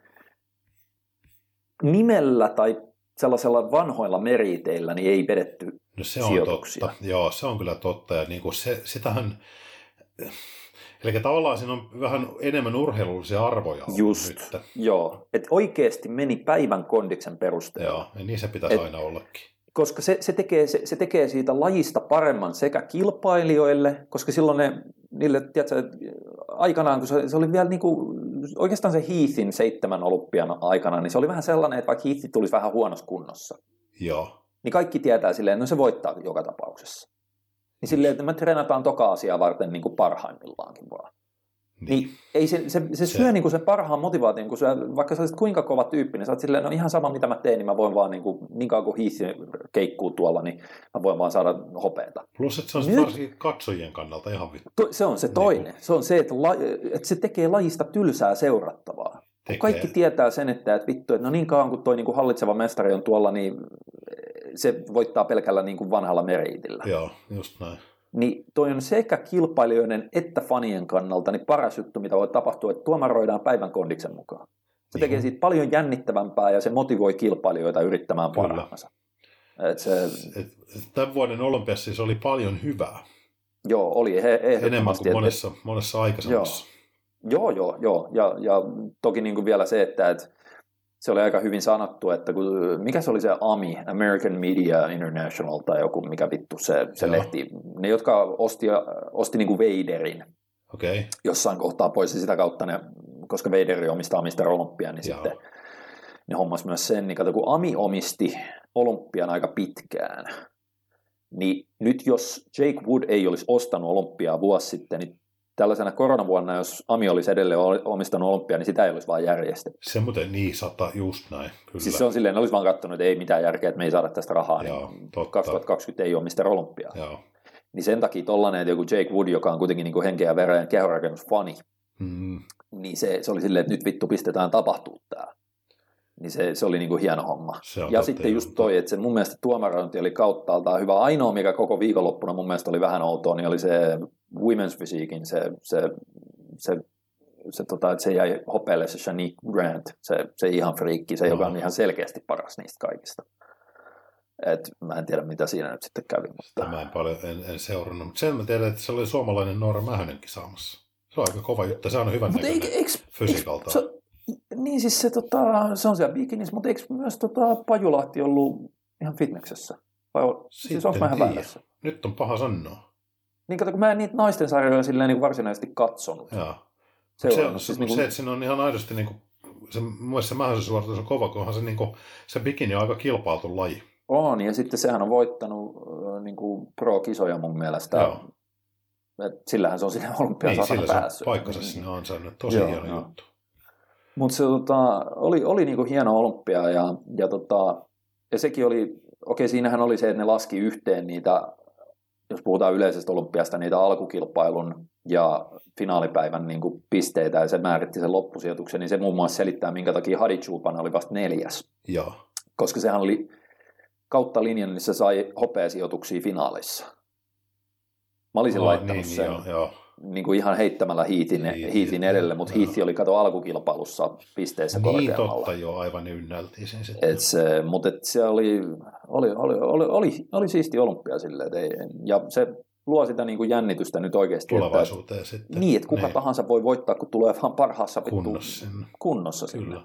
nimellä tai sellaisella vanhoilla meriiteillä niin ei vedetty no se on sijoituksia. Totta. Joo, se on kyllä totta. Ja niin kuin se, sitähän... Eli tavallaan siinä on vähän enemmän urheilullisia arvoja. Just, nyt. Joo. Että oikeasti meni päivän kondiksen perusteella. Joo, ja niin se pitäisi et, aina ollakin. Koska se, se, tekee, se, se tekee siitä lajista paremman sekä kilpailijoille, koska silloin ne, niille, tiedätkö, aikanaan, kun se, se oli vielä niin kuin, oikeastaan se Heathin seitsemän olympian aikana, niin se oli vähän sellainen, että vaikka Heath tulisi vähän huonossa kunnossa. Joo. Niin kaikki tietää silleen, että no se voittaa joka tapauksessa. Niin silleen, että me treenataan toka asiaa varten niin kuin parhaimmillaankin vaan. Niin. Niin ei se, se, se syö se. Niin kuin sen parhaan motivaation, kun sä, vaikka sä olisit kuinka kova tyyppi, niin sä oot silleen, no ihan sama mitä mä teen, niin mä voin vaan, niin, kuin, niin kauan kuin hiisi keikkuu tuolla, niin mä voin vaan saada hopeata. Plus, että se on nyt, varsinkin katsojien kannalta ihan vittu. To, se on se toinen. Niin kuin... Se on se, että, la, että se tekee lajista tylsää seurattavaa. Tekee. Kaikki tietää sen, että, että vittu, että no niin kauan kuin toi niin kuin hallitseva mestari on tuolla, niin... se voittaa pelkällä niin kuin vanhalla meriitillä. Joo, just näin. Niin toi on sekä kilpailijoiden että fanien kannalta niin paras juttu, mitä voi tapahtua, että tuomaroidaan päivän kondiksen mukaan. Se tekee siitä paljon jännittävämpää ja se motivoi kilpailijoita yrittämään parhaansa. Se... Tämän vuoden olympiassa siis oli paljon hyvää. Joo, oli ehdottomasti. Enemmän kuin monessa, et... monessa aikaisemmassa. Joo, joo, joo. joo. Ja, ja toki niin kuin vielä se, että... Et... Se oli aika hyvin sanottu, että kun, mikä se oli se A M I, American Media International, tai joku, mikä vittu se, se lehti. Ne, jotka osti, osti niin kuin Vaderin okay. jossain kohtaa pois, ja sitä kautta ne, koska Vader omistaa mister Olympian, niin Joo. sitten ne hommas myös sen, niin kato, kun A M I omisti Olympian aika pitkään, niin nyt jos Jake Wood ei olisi ostanut Olympiaa vuosi sitten, niin tällaisena koronavuonna, jos A M I olisi edelleen omistanut Olympiaa, niin sitä ei olisi vaan järjestetty. Se muuten niin sata, just näin. Kyllä. Siis se on silleen, olisi vaan katsonut, että ei mitään järkeä, että me ei saada tästä rahaa. Joo, niin kaksituhattakaksikymmentä ei ole mister Olympiaa. Joo. Niin sen takia tollainen, että joku Jake Wood, joka on kuitenkin niin henkeä ja vereen kehorakennusfani, mm. niin se, se oli silleen, että nyt vittu pistetään tapahtua tää. Niin se, se oli niin kuin hieno homma. Ja sitten just toi, että se mun mielestä tuomarointi oli kauttaaltaan hyvä. Ainoa, mikä koko viikonloppuna mun mielestä oli vähän outoa, niin oli se women's physiquein, se, se, se, se, tota, että se jäi hopeelle, se Shanique Grant, se, se ihan friikki, se no. joka on ihan selkeästi paras niistä kaikista. Et mä en tiedä, mitä siinä nyt sitten kävi. Mutta... Mä en paljon en, en seurannut, mutta sen mä tiedän, että se oli suomalainen Noora Mähönenkin saamassa. Se on aika kova juttu, se on hyvän mutta näköinen eik, eik, fysiikalta. Se... Niin siis se, tota, se on siellä bikinis, mutta eikö myös tota, Pajulahti ollut ihan fitneksessä? Vai on, siis onko mä ihan väärässä? Nyt on paha sanoa. Niin kato, kun mä en niitä naisten sarjoja silleen niin varsinaisesti katsonut. Se, se, on, se, siis, se, niin kuin... se, että siinä on ihan aidosti, niin kuin, se, mun mielestä se mähäisyyssuoritus on kova, kunhan se, niin kuin, se bikini on aika kilpailtu laji. On, ja sitten sehän on voittanut niin kuin pro-kisoja mun mielestä. Joo. Et sillähän se on sinne olympian niin, satana päässyt. Paikkansa niin, sinne on saanut, tosi joo, hieno joo. juttu. Mutta se tota, oli, oli niinku hieno olympia ja, ja, tota, ja sekin oli, okei, siinähän oli se, että ne laski yhteen niitä jos puhutaan yleisestä olympiasta, niitä alkukilpailun ja finaalipäivän niin kuin pisteitä, ja se määritti sen loppusijoituksen, niin se muun muassa selittää, minkä takia Hadi Choopan oli vasta neljäs. Joo. Koska sehän oli kautta linjan, niin se sai hopeasijoituksia finaalissa. Mä olisin no, laittanut niin, sen joo, joo. Niin kuin ihan heittämällä Heathin, niin, Heathin edelle, mutta no. Heath oli kato alkukilpailussa pisteissä niin, korkeammalla. Niin totta, joo, aivan ynnältiin sen sitten. Et se, mutta et se oli, oli, oli, oli, oli, oli siisti olympia silleen. Ei, ja se luo sitä niin kuin jännitystä nyt oikeasti. Tulevaisuuteen että, sitten. Niin, että kuka ne. Tahansa voi voittaa, kun tulee vaan parhaassa kunnossa sinne. Kunnossa sinne. Kyllä.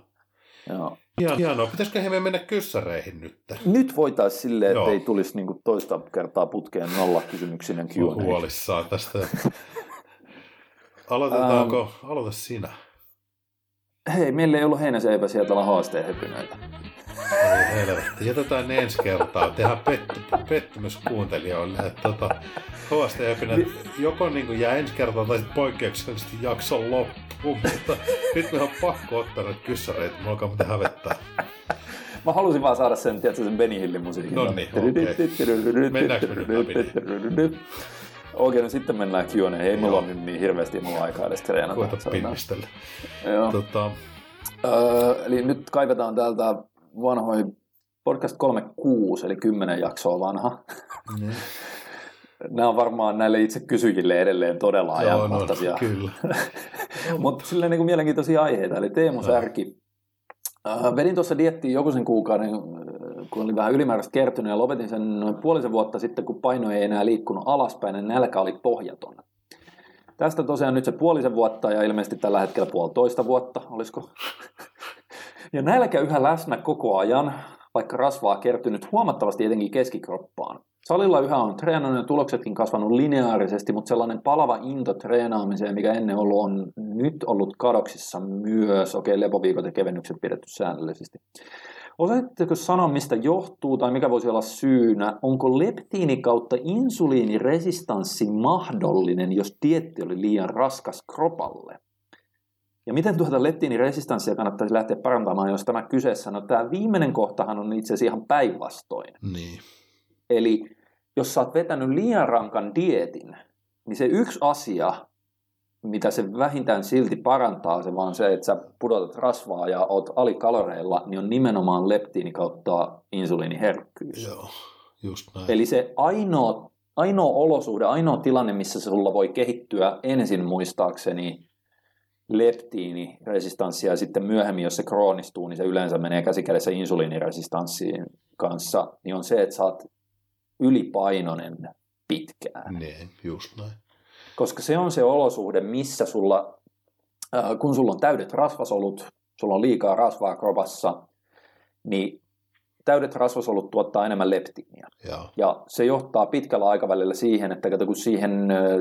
Joo. Hienoa. Pitäisikö he mennä kyssäreihin nyt? Nyt voitaisiin silleen, että joo. Ei tulisi niinku toista kertaa putkeen nolla kysymyksinen Q and A. Olen huolissaan tästä. Aloitetaanko? Um, Aloita sinä. Hei, meillä ei ollut heinäseipä sieltä olla haasteen höpynöitä. Ei helvetti. Jätetään ne ensi kertaa. Tehdään pett- pettymys kuuntelijoille. Tota, haasteen höpynöitä joko niinku jää ensi kertaa tai poikkeuksellisesti jakson loppuun. Uh, mutta nyt me on pakko ottaa näitä kyssäreitä, mulla alkaa muuten hävettää. Mä halusin vaan saada sen, tiedätkö, sen Benny Hillin musiikin. No niin, okei. Okay. Mennäänkö me nyt läpi? Okei, no sitten mennään Q and A. Ei mulla ole niin hirveästi mulla aikaa edes treenata. Koeta pinnistellä. Joo. Tota... Öö, eli nyt kaivetaan täältä vanhoja podcast kolmekymmentäkuusi, eli kymmenen jaksoa vanha. Mm. Nämä on varmaan näille itse kysyjille edelleen todella ajankohtaisia. No, kyllä. Mutta silleen niin kuin mielenkiintoisia aiheita. Eli Teemu no. Särki. Äh, vedin tuossa diettiin joku sen kuukauden, kun oli vähän ylimääräistä kertynyt, ja lopetin sen noin puolisen vuotta sitten, kun paino ei enää liikkunut alaspäin, ja nälkä oli pohjaton. Tästä tosiaan nyt se puolisen vuotta, ja ilmeisesti tällä hetkellä puolitoista vuotta, olisiko? Ja nälkä yhä läsnä koko ajan, vaikka rasvaa kertynyt huomattavasti etenkin keskikroppaan. Salilla yhä on treenannut ja tuloksetkin kasvanut lineaarisesti, mutta sellainen palava into treenaamiseen, mikä ennen ollut on nyt ollut kadoksissa myös. Okei, lepoviikot ja kevennykset pidetty säännöllisesti. Osaatteko sanoa, mistä johtuu tai mikä voisi olla syynä? Onko leptiini kautta insuliiniresistanssi mahdollinen, jos dieetti oli liian raskas kropalle? Ja miten tuota leptiiniresistanssiä kannattaisi lähteä parantamaan, jos tämä kyseessä? No tämä viimeinen kohtahan on itse asiassa ihan päinvastoin. Niin. Eli jos sä oot vetänyt liian rankan dieetin, niin se yksi asia, mitä se vähintään silti parantaa, se vaan se, että sä pudotat rasvaa ja oot alikaloreilla, niin on nimenomaan leptiini kautta insuliiniherkkyys. Joo, just näin. Eli se ainoa, ainoa olosuhde, ainoa tilanne, missä se sulla voi kehittyä ensin muistaakseni leptiiniresistanssia ja sitten myöhemmin, jos se kroonistuu, niin se yleensä menee käsikädessä insuliiniresistanssiin kanssa, niin on se, että sä oot ylipainoinen pitkään. Niin, just näin. Koska se on se olosuhde, missä sulla, äh, kun sulla on täydet rasvasolut, sulla on liikaa rasvaa kropassa, niin täydet rasvasolut tuottaa enemmän leptiiniä. Joo. Ja se johtaa pitkällä aikavälillä siihen, että kato, kun siihen,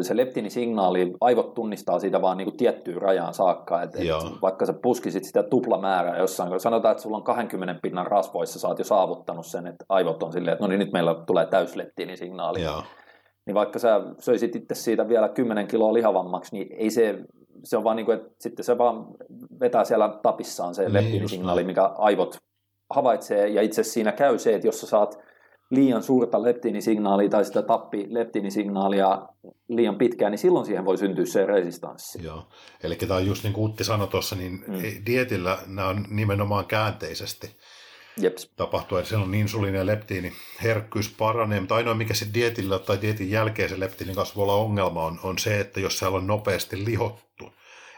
se leptiinisignaali, aivot tunnistaa siitä vaan niin kuin tiettyyn rajaan saakka. Et, et vaikka sä puskisit sitä tuplamäärää jossain, sanotaan, että sulla on kaksikymmentä pinnan rasvoissa, sä oot jo saavuttanut sen, että aivot on silleen, että no niin, nyt meillä tulee täysleptiinisignaali. Joo. Niin vaikka sä söisit itse siitä vielä kymmenen kiloa lihavammaksi, niin ei se... Se on vaan niin kuin, että sitten se vaan vetää siellä tapissaan se niin, leptiinisignaali, mikä aivot... havaitsee, ja itse asiassa siinä käy se, että jos sä saat liian suurta leptiinisignaalia tai sitä tappi-leptiinisignaalia liian pitkään, niin silloin siihen voi syntyä se resistanssi. Joo, eli tämä on just niin kuin Utti sanoi tuossa, niin mm. dietillä nämä on nimenomaan käänteisesti Jeps. tapahtuu, eli silloin insuliini ja leptiiniherkkyys paranee, mutta ainoa mikä se dietillä tai dietin jälkeisen leptiinin kanssa voi olla ongelma on, on se, että jos siellä on nopeasti lihottu,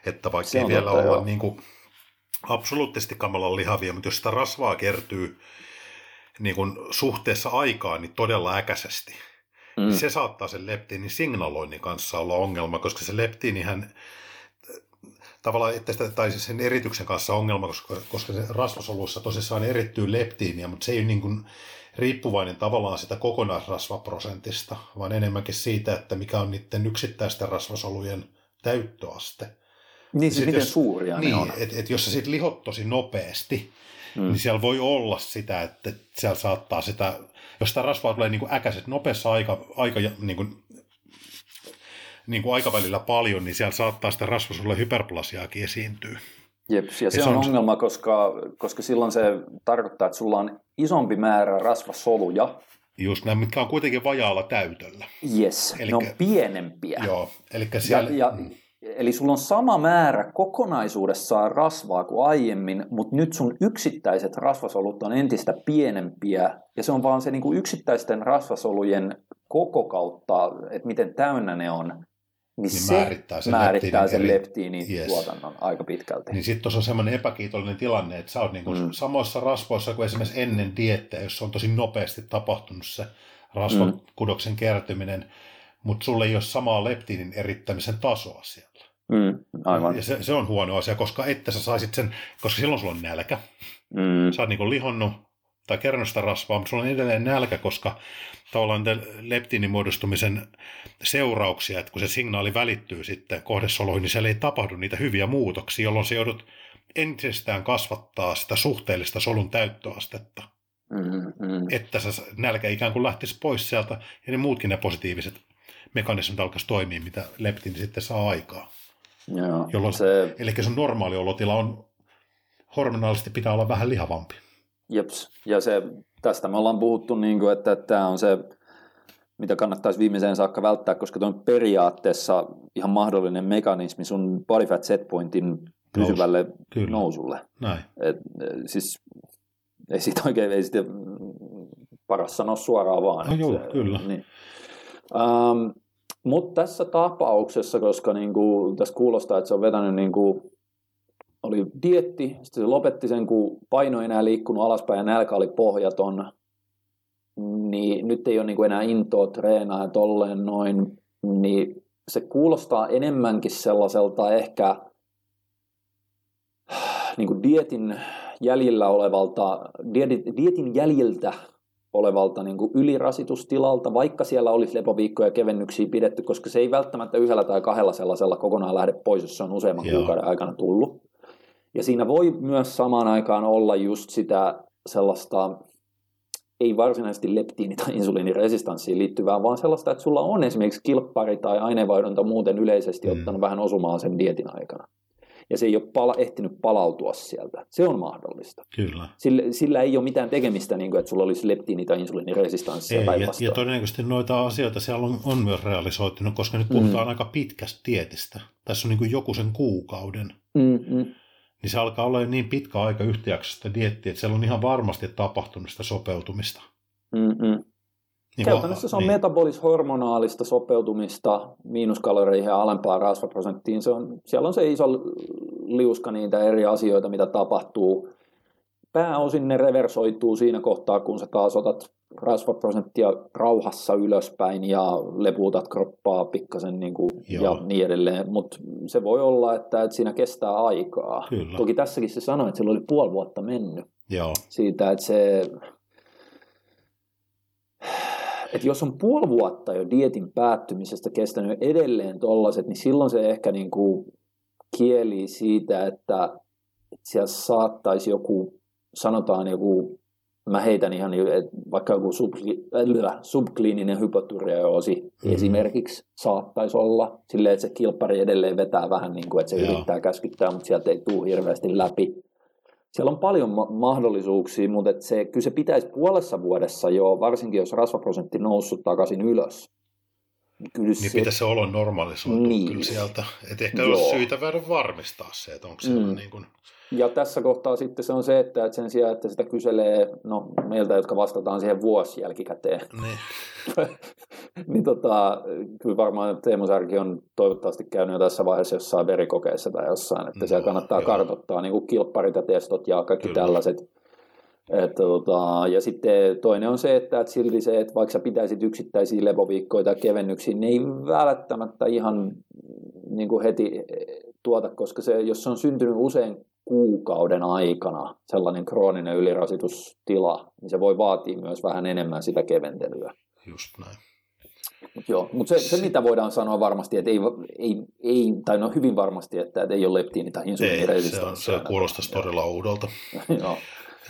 että vaikka ei vielä totta, olla niin kuin absoluuttisesti kamalan lihavia, mutta jos sitä rasvaa kertyy niin kun suhteessa aikaan, niin todella äkäisesti. Mm. Se saattaa sen leptiinin signaloinnin kanssa olla ongelma, koska se leptiinihän tavallaan, että sitä, tai sen erityksen kanssa ongelma, koska, koska se rasvasoluissa tosissaan erittyy leptiiniä, mutta se ei ole niin kun riippuvainen tavallaan sitä kokonaisrasvaprosentista, vaan enemmänkin siitä, että mikä on niiden yksittäisten rasvasolujen täyttöaste. Niin siis miten jos, suuria niin, ne on. Että et jos sä sit lihot tosi nopeasti, mm. niin siellä voi olla sitä, että et siellä saattaa sitä, jos sitä rasvaa tulee niinku äkäiset nopeassa aika, aika, niinku, niinku aikavälillä paljon, niin siellä saattaa sitä rasvaa sulle hyperplasiaakin esiintyä. Jeps, ja, ja se, se on ongelma, koska, koska silloin se tarkoittaa, että sulla on isompi määrä rasvasoluja, Just nämä, mitkä on kuitenkin vajaalla täytöllä. Yes, elikkä, ne on pienempiä. Joo, elikkä siellä... Ja, ja, mm. Eli sulla on sama määrä kokonaisuudessaan rasvaa kuin aiemmin, mutta nyt sun yksittäiset rasvasolut on entistä pienempiä, ja se on vaan se niin kuin yksittäisten rasvasolujen koko kautta, että miten täynnä ne on, niin, niin se määrittää sen määrittää leptiinin yes. tuotannon aika pitkälti. Niin sitten tuossa on sellainen epäkiitollinen tilanne, että sä oot niin kuin mm. samoissa rasvoissa kuin esimerkiksi ennen diettejä, jos on tosi nopeasti tapahtunut se rasvakudoksen mm. kertyminen, mutta sulla ei ole samaa leptiinin erittämisen tasoa siellä. Mm, aivan. Ja se, se on huono asia, koska että sä saisit sen, koska silloin sulla on nälkä. Mm. Sä oot niin kuin lihonnut tai kerännyt sitä rasvaa, mutta sulla on edelleen nälkä, koska tavallaan leptiinin muodostumisen seurauksia, että kun se signaali välittyy sitten kohdesoluihin, niin siellä ei tapahdu niitä hyviä muutoksia, jolloin se joudut entisestään kasvattaa sitä suhteellista solun täyttöastetta. Mm, mm. Että se nälkä ikään kuin lähtisi pois sieltä ja ne muutkin ne positiiviset mekanismit alkaisi toimia, mitä leptin sitten saa aikaa. Joo, jolloin, se... Eli sun normaali olotila on, hormonaalisesti pitää olla vähän lihavampi. Jeps, ja se, tästä me ollaan puhuttu, niin kuin, että tämä on se, mitä kannattaisi viimeiseen saakka välttää, koska tuo on periaatteessa ihan mahdollinen mekanismi sun body fat setpointin pysyvälle Nous. nousulle. Näin. Et, siis ei siitä oikein, ei siitä paras sanoa suoraan vaan. No joo, se, kyllä. Niin. Um, mutta tässä tapauksessa, koska niinku, tässä kuulostaa, että se on vetänyt, niinku, oli dietti, sitten se lopetti sen, kun paino ei enää liikkunut alaspäin ja nälkä oli pohjaton, niin nyt ei ole niinku enää intoa treenaa ja tolleen noin, niin se kuulostaa enemmänkin sellaiselta ehkä niinku dietin jäljellä olevalta, diet, dietin jäljiltä olevalta niin kuin ylirasitustilalta, vaikka siellä olisi lepoviikkoja ja kevennyksiä pidetty, koska se ei välttämättä yhdellä tai kahdella sellaisella kokonaan lähde pois, jos se on useamman Joo. kuukauden aikana tullut. Ja siinä voi myös samaan aikaan olla just sitä sellaista, ei varsinaisesti leptiini- tai insuliiniresistanssiin liittyvää, vaan sellaista, että sulla on esimerkiksi kilppari tai aineenvaihdunta muuten yleisesti mm. ottanut vähän osumaan sen dietin aikana. Ja se ei ole pala- ehtinyt palautua sieltä. Se on mahdollista. Kyllä. Sillä, sillä ei ole mitään tekemistä, niin kuin, että sulla olisi leptiini- tai insuliiniresistanssia päinvastoin. Ja, ja todennäköisesti noita asioita siellä on, on myös realisoitunut, koska nyt puhutaan mm. aika pitkästä dietistä. Tässä on niin kuin joku sen kuukauden. Mm-mm. Niin se alkaa olla niin pitkä aika yhtäjaksosta diettiä, että siellä on ihan varmasti tapahtunut sitä sopeutumista. Mm-mm. Niin käytännössä se on niin. metabolishormonaalista sopeutumista miinuskaloreihin ja alempaan rasvaprosenttiin. Se on, siellä on se iso liuska niitä eri asioita, mitä tapahtuu. Pääosin ne reversoituu siinä kohtaa, kun sä taas otat rasvaprosenttia rauhassa ylöspäin ja lepuutat kroppaa pikkasen niin kuin, ja niin edelleen. Mutta se voi olla, että, että siinä kestää aikaa. Kyllä. Toki tässäkin se sanoi, että sillä oli puoli vuotta mennyt Joo. siitä, että se... Että jos on puoli vuotta jo dietin päättymisestä kestänyt edelleen tollaiset, niin silloin se ehkä niin kuin kielii siitä, että, että siellä saattaisi joku, sanotaan joku, mä heitän ihan vaikka joku subkli- subkliininen hypotyreoosi mm-hmm. esimerkiksi saattaisi olla silleen, että se kilppari edelleen vetää vähän niin kuin, että se Joo. yrittää käskyttää, mutta sieltä ei tule hirveästi läpi. Siellä on paljon ma- mahdollisuuksia, mutta et se, kyllä se pitäisi puolessa vuodessa jo, varsinkin jos rasvaprosentti noussut takaisin ylös. Kyllä niin se... pitäisi se olon normalisoitua niin. kyllä sieltä. Et ehkä Joo. olisi syytä vähän varmistaa se, että onko siellä mm. niin kuin... Ja tässä kohtaa sitten se on se, että sen sijaan, että sitä kyselee no, meiltä, jotka vastataan siihen vuosi jälkikäteen. Niin. niin tota, kyllä varmaan Teemu Särki on toivottavasti käynyt jo tässä vaiheessa jossain verikokeissa tai jossain, että no, siellä kannattaa joo. kartoittaa niin kuin kilpparit ja testot ja kaikki kyllä. tällaiset. Että, tota, ja sitten toinen on se, että, että silti se, että vaikka sä pitäisit yksittäisiä lepoviikkoja tai kevennyksiä, ne ei välttämättä ihan niin kuin heti tuota, koska se, jos se on syntynyt usein kuukauden aikana sellainen krooninen ylirasitustila, niin se voi vaatia myös vähän enemmän sitä keventelyä. Just näin. Mut joo, mutta se, se mitä voidaan sanoa varmasti, että ei, ei, ei tai no hyvin varmasti, että, että ei ole leptiini tai insuliiniresistanssia. Ei, se, se kuulostaisi todella oudolta. Joo.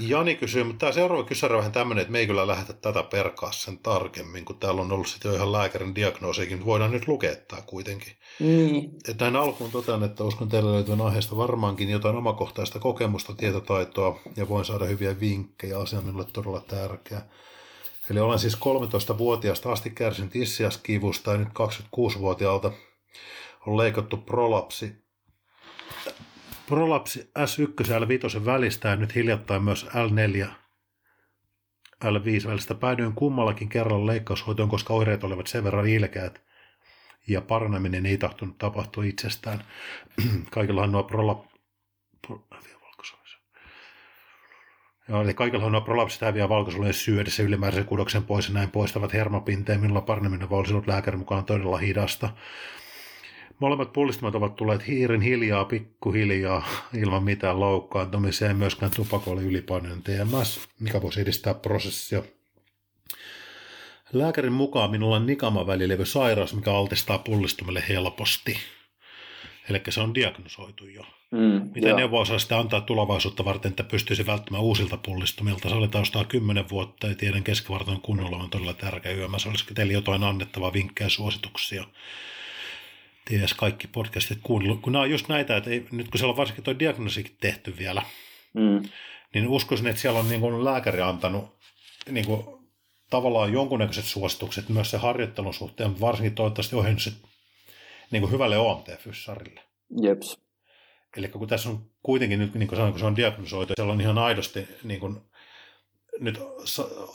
Jani kysyy, mutta tämä seuraava kysymys on vähän tämmöinen, että me ei kyllä lähdetä tätä perkaa sen tarkemmin, kun täällä on ollut sitten jo ihan lääkärin diagnoosiakin, mutta voidaan nyt lukea tämä kuitenkin. Mm. Että näin alkuun totean, että uskon teille löytyvän aiheesta varmaankin jotain omakohtaista kokemusta, tietotaitoa ja voin saada hyviä vinkkejä, asia on minulle todella tärkeä. Eli olen siis kolmetoistavuotiaasta asti kärsin tissiaskivusta ja nyt kaksikymmentäkuusivuotiaalta on leikattu prolapsi, prolapsi äs yksi ja äl viisi välistä ja nyt hiljattain myös äl neljä äl viisi välistä. Päädyin kummallakin kerralla leikkaushoitoon, koska oireet olivat sen verran ilkeät ja paraneminen ei tahtunut tapahtua itsestään. Kaikillahan nuo prolapsi... Joo, eli kaikilla on prolapsit häviää valkosolujen syödessä ylimääräisen kudoksen pois ja näin poistavat hermopinteen, millä paraneminen on ollut lääkärin mukaan todella hidasta. Molemmat pullistumat ovat tulleet hiirin hiljaa, pikkuhiljaa, ilman mitään loukkaantumisia ja myöskään tupakolle ylipainoinen T M S, mikä voisi edistää prosessia. Lääkärin mukaan minulla on nikamavälilevy-sairaus, mikä altistaa pullistumille helposti. Eli se on diagnosoitu jo. Mm, Miten neuvoa osaa sitä antaa tulevaisuutta varten, että pystyisi välttämään uusilta pullistumilta? Se oli taustaa kymmenen vuotta ja tiedän keskivartalon kunnolla on todella tärkeä yömässä. Olisiko teillä jotain annettavaa vinkkejä, suosituksia? Ties kaikki podcastit kuunnellut. Kun nämä on just näitä, että ei, nyt kun siellä on varsinkin tuo diagnoosikin tehty vielä, mm. niin uskoisin, että siellä on niin kuin lääkäri antanut niin kuin tavallaan jonkunnäköiset suositukset myös se harjoittelun suhteen, varsinkin toivottavasti ohjennukset niin kuin hyvälle O M T-fyssarille. Jeps. Eli kun tässä on kuitenkin nyt, niin kuin sanoin, kun se on diagnosoitu, siellä on ihan aidosti niin kuin, nyt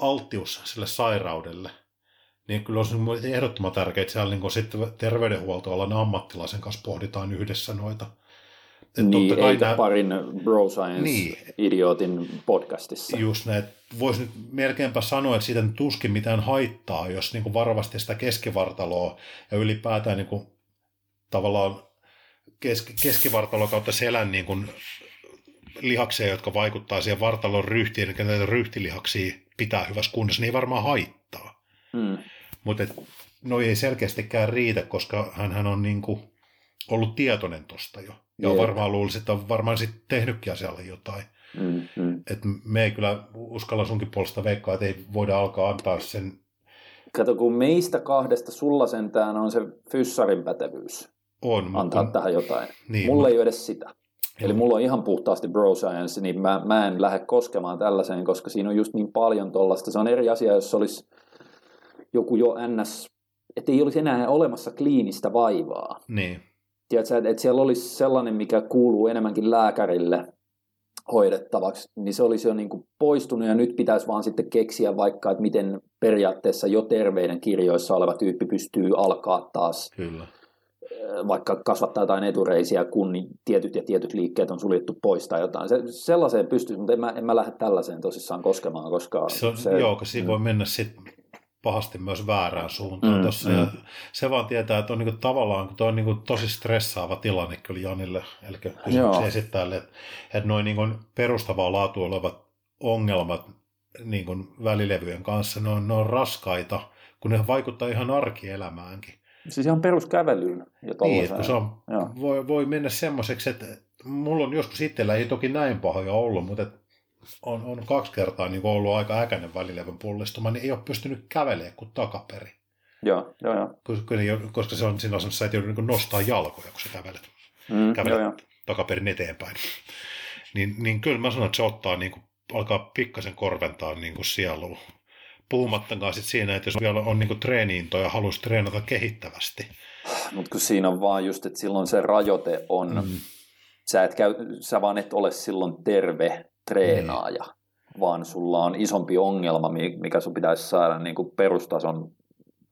alttius sille sairaudelle, niin kyllä olisi ehdottoman tärkeää, että siellä niin kuin sitten terveydenhuoltoalan ammattilaisen kanssa pohditaan yhdessä noita. Että niin, eikä nää... parin Bro Science-idiotin niin. Podcastissa. Just näin. Voisi nyt melkeinpä sanoa, että siitä tuskin mitään haittaa, jos niin kuin varovasti sitä keskivartaloa ja ylipäätään niin kuin, tavallaan Keski, keskivartalon kautta selän niin kuin lihaksia, jotka vaikuttaa siihen vartalon ryhtiin, eli näitä ryhtilihaksia pitää hyvässä kunnossa, niin ei varmaan haittaa. Mm. Mutta no ei selkeästikään riitä, koska hänhän on niin kuin ollut tietoinen tuosta jo. Ja varmaan luulisi, että on varmaan sitten tehnytkin asialle jotain. Mm-hmm. Että me ei kyllä uskalla sunkin puolesta veikkaa, että ei voida alkaa antaa sen. Kato, kun meistä kahdesta sulla sentään on se fyssarin pätevyys. On, antaa kun... tähän jotain. Niin, mulla mutta... ei ole edes sitä. Eli mulla on ihan puhtaasti Bro Science, niin mä, mä en lähde koskemaan tällaiseen, koska siinä on just niin paljon tollaista. Se on eri asia, jos olisi joku jo ns, että ei olisi enää olemassa kliinistä vaivaa. Niin. Tiedätkö, että siellä olisi sellainen, mikä kuuluu enemmänkin lääkärille hoidettavaksi, niin se olisi jo niin kuin poistunut ja nyt pitäisi vaan sitten keksiä vaikka, että miten periaatteessa jo terveiden kirjoissa oleva tyyppi pystyy alkaa taas. Kyllä. Vaikka kasvattaa jotain etureisiä, kun tietyt ja tietyt liikkeet on suljettu pois tai jotain. Se, sellaiseen pystyisi, mutta en mä, en mä lähde tällaiseen tosissaan koskemaan, koska... Se on, se, joo, koska siinä mm. voi mennä sitten pahasti myös väärään suuntaan mm, tuossa. Mm. Se vaan tietää, että on niinku tavallaan, kun tuo on niinku tosi stressaava tilanne kyllä Janille, eli kysymyksiä esittäjälle, että et noin niinku perustavaa laatua olevat ongelmat niinku välilevyjen kanssa, ne on, ne on raskaita, kun ne vaikuttaa ihan arkielämäänkin. Siis ihan peruskävelyyn. Niin, kun se on, voi, voi mennä semmoiseksi, että mulla on joskus itsellä, ei toki näin pahoja ollut, mutta on, on kaksi kertaa niin ollut aika äkäinen välilevyn pullistuma, niin ei ole pystynyt kävelemään kuin takaperi. Joo, joo, joo. Koska se on siinä asemassa, että joudut nostaa jalkoja, kun sä kävelet, mm, kävelet joo, takaperin eteenpäin. Niin, niin kyllä mä sanon, että se ottaa, niin kuin, alkaa pikkasen korventaa niin kuin sielua. Puhumattakaan sit siinä, että jos vielä on niinku treeniintoja ja haluaisi treenata kehittävästi. Mutta kun siinä on vaan just, että silloin se rajoite on, mm. sä, et käy, sä vaan et ole silloin terve treenaaja, mm. vaan sulla on isompi ongelma, mikä sun pitäisi saada niinku perustason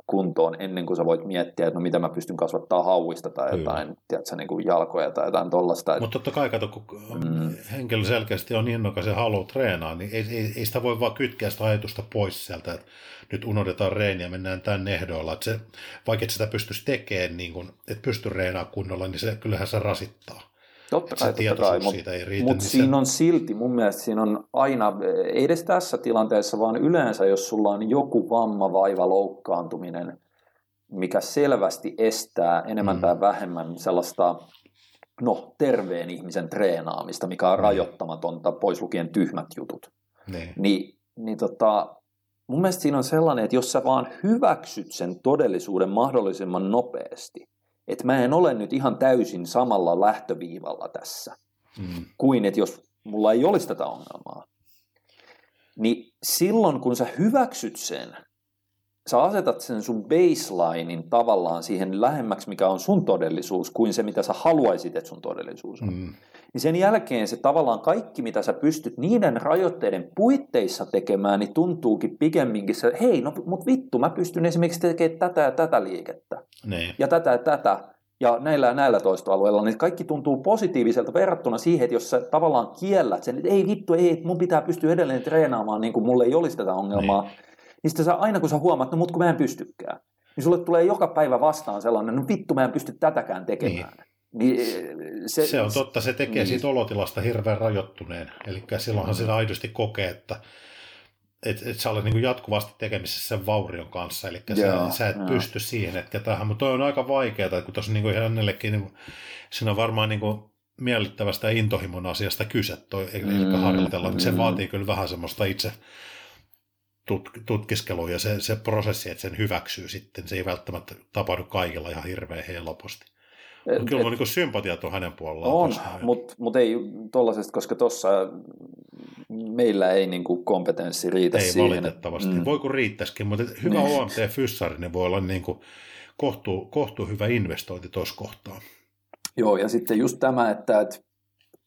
kuntoon ennen kuin sä voit miettiä, että no mitä mä pystyn kasvattaa hauista tai jotain, tiedätkö, niin kuin jalkoja tai jotain tollaista. Mutta totta kai, kato, kun mm. henkilö selkeästi on innokas ja haluaa treenaa, niin ei, ei, ei sitä voi vaan kytkeä sitä ajatusta pois sieltä, että nyt unohdetaan reeniä ja mennään tämän ehdoilla. Että se, vaikka et sitä pystyisi tekemään, niin kun, että pysty treenaamaan kunnolla, niin se, kyllähän se rasittaa. Totta kai, totta kai, mutta mut niin siinä se... on silti, mun mielestä siinä on aina, ei edes tässä tilanteessa, vaan yleensä, jos sulla on joku vamma, vaiva, loukkaantuminen, mikä selvästi estää enemmän mm. tai vähemmän sellaista, no, terveen ihmisen treenaamista, mikä on mm. rajoittamatonta, pois lukien tyhmät jutut. Niin, Ni, niin tota, mun mielestä siinä on sellainen, että jos sä vaan hyväksyt sen todellisuuden mahdollisimman nopeasti, että mä en ole nyt ihan täysin samalla lähtöviivalla tässä, mm. kuin että jos mulla ei olisi tätä ongelmaa. niin silloin kun sä hyväksyt sen, sä asetat sen sun baselinein tavallaan siihen lähemmäksi, mikä on sun todellisuus, kuin se, mitä sä haluaisit, että sun todellisuus on. Mm. Niin sen jälkeen se tavallaan kaikki, mitä sä pystyt niiden rajoitteiden puitteissa tekemään, niin tuntuukin pikemminkin se, hei, no mut vittu, mä pystyn esimerkiksi tekemään tätä ja tätä liikettä. Niin. Ja tätä ja tätä. Ja näillä ja näillä toistoalueilla, niin kaikki tuntuu positiiviselta verrattuna siihen, että jos sä tavallaan kiellät sen, että ei vittu, ei, mun pitää pystyä edelleen treenaamaan, niin kuin mulla ei olisi tätä ongelmaa. Niin. Niin sitten sä aina kun sä huomaat, no mut kun mä en pystykään, niin sulle tulee joka päivä vastaan sellainen, no vittu mä en pysty tätäkään tekemään. Niin. Niin, se, se on totta, se tekee niin siitä olotilasta hirveän rajoittuneen. Eli silloinhan mm. sitä aidosti kokee, että et, et sä olet niin kuin jatkuvasti tekemisissä sen vaurion kanssa, eli sä, sä et jaa. pysty siihen, että tämähän, mutta toi on aika vaikeaa, että kun tuossa niin hänellekin, niin siinä on varmaan niin kuin miellyttävästä intohimon asiasta kyse, toi, eli mm. harjoitella, niin se mm. vaatii kyllä vähän semmoista itse tutkiskelu ja se, se prosessi, että sen hyväksyy sitten, se ei välttämättä tapahdu kaikilla ihan hirveän helposti. Mut kyllä on niin sympatia tuon hänen puolellaan. On, mutta mut ei tuollaisesta, koska tuossa meillä ei niin kuin kompetenssi riitä ei siihen. Ei valitettavasti, mm. voi kun riittäisikin, mutta hyvä niin. O M T-fyssari voi olla niin kuin kohtuu, kohtuu hyvä investointi tuossa kohtaa. Joo, ja sitten just tämä, että, että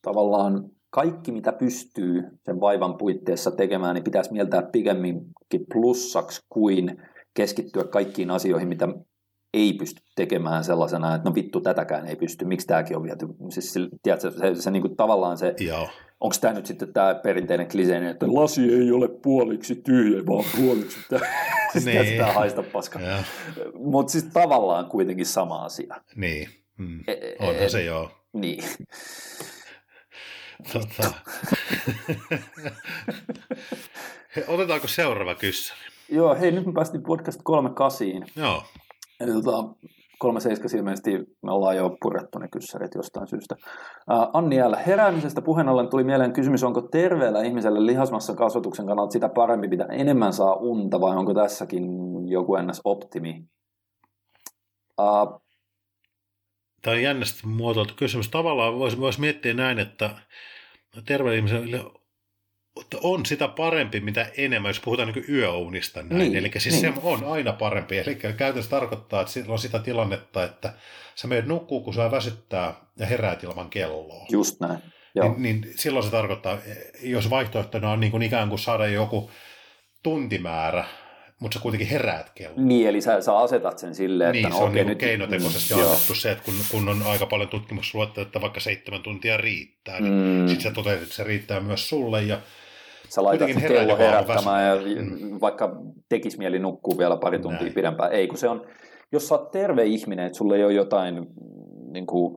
tavallaan kaikki, mitä pystyy sen vaivan puitteissa tekemään, niin pitäisi mieltää pikemminkin plussaksi kuin keskittyä kaikkiin asioihin, mitä ei pysty tekemään sellaisena, että no vittu, tätäkään ei pysty, miksi tämäkin on viety. Siis, tiedätkö, se, se, se niin kuin tavallaan se, onko tämä nyt sitten tämä perinteinen kliseinen, että lasi ei ole puoliksi tyhjä, vaan puoliksi tyhjä. Tämä haista paska. Mutta siis tavallaan kuitenkin sama asia. Niin, mm. onhan se joo. Niin. Tota. Otetaanko seuraava kyssäri? Joo, hei, nyt me päästiin podcast kolmekymmentäkahdeksaan. Joo. Eli tota, kolmekymmentäseitsemän ilmeisesti me ollaan jo purettu ne kyssärit jostain syystä. Uh, Anni L. Heräämisestä puheen ollen tuli mieleen kysymys, onko terveellä ihmiselle lihasmassan kasvatuksen kannalta sitä parempi, mitä enemmän saa unta, vai onko tässäkin joku ennäs optimi? Uh, Tämä on jännästi muotoiltu kysymys. Tavallaan voisi vois miettiä näin, että terveellä ihmisellä on sitä parempi, mitä enemmän, jos puhutaan niin yöunista näin. Niin, eli siis niin. Se on aina parempi. Eli käytännössä tarkoittaa, että on sitä tilannetta, että sä menet nukkuu, kun sä väsyttää ja heräät ilman kelloa. Just näin. Niin, niin silloin se tarkoittaa, jos vaihtoehtona on niin kuin ikään kuin saada joku tuntimäärä, mutta sä kuitenkin heräät kelloon. Niin, eli sä, sä asetat sen silleen, että... Niin, se on niin nyt... keinotekoisesti mm, asettu se, että kun, kun on aika paljon tutkimusluettelua, että vaikka seitsemän tuntia riittää, niin mm. sit sä toteat, että se riittää myös sulle, ja sä laitat sen kello herättämään, ja mm. vaikka tekis mieli nukkuu vielä pari tuntia Näin. pidempään. Ei, kun se on, jos sä oot terve ihminen, että sulla ei ole jotain niin kuin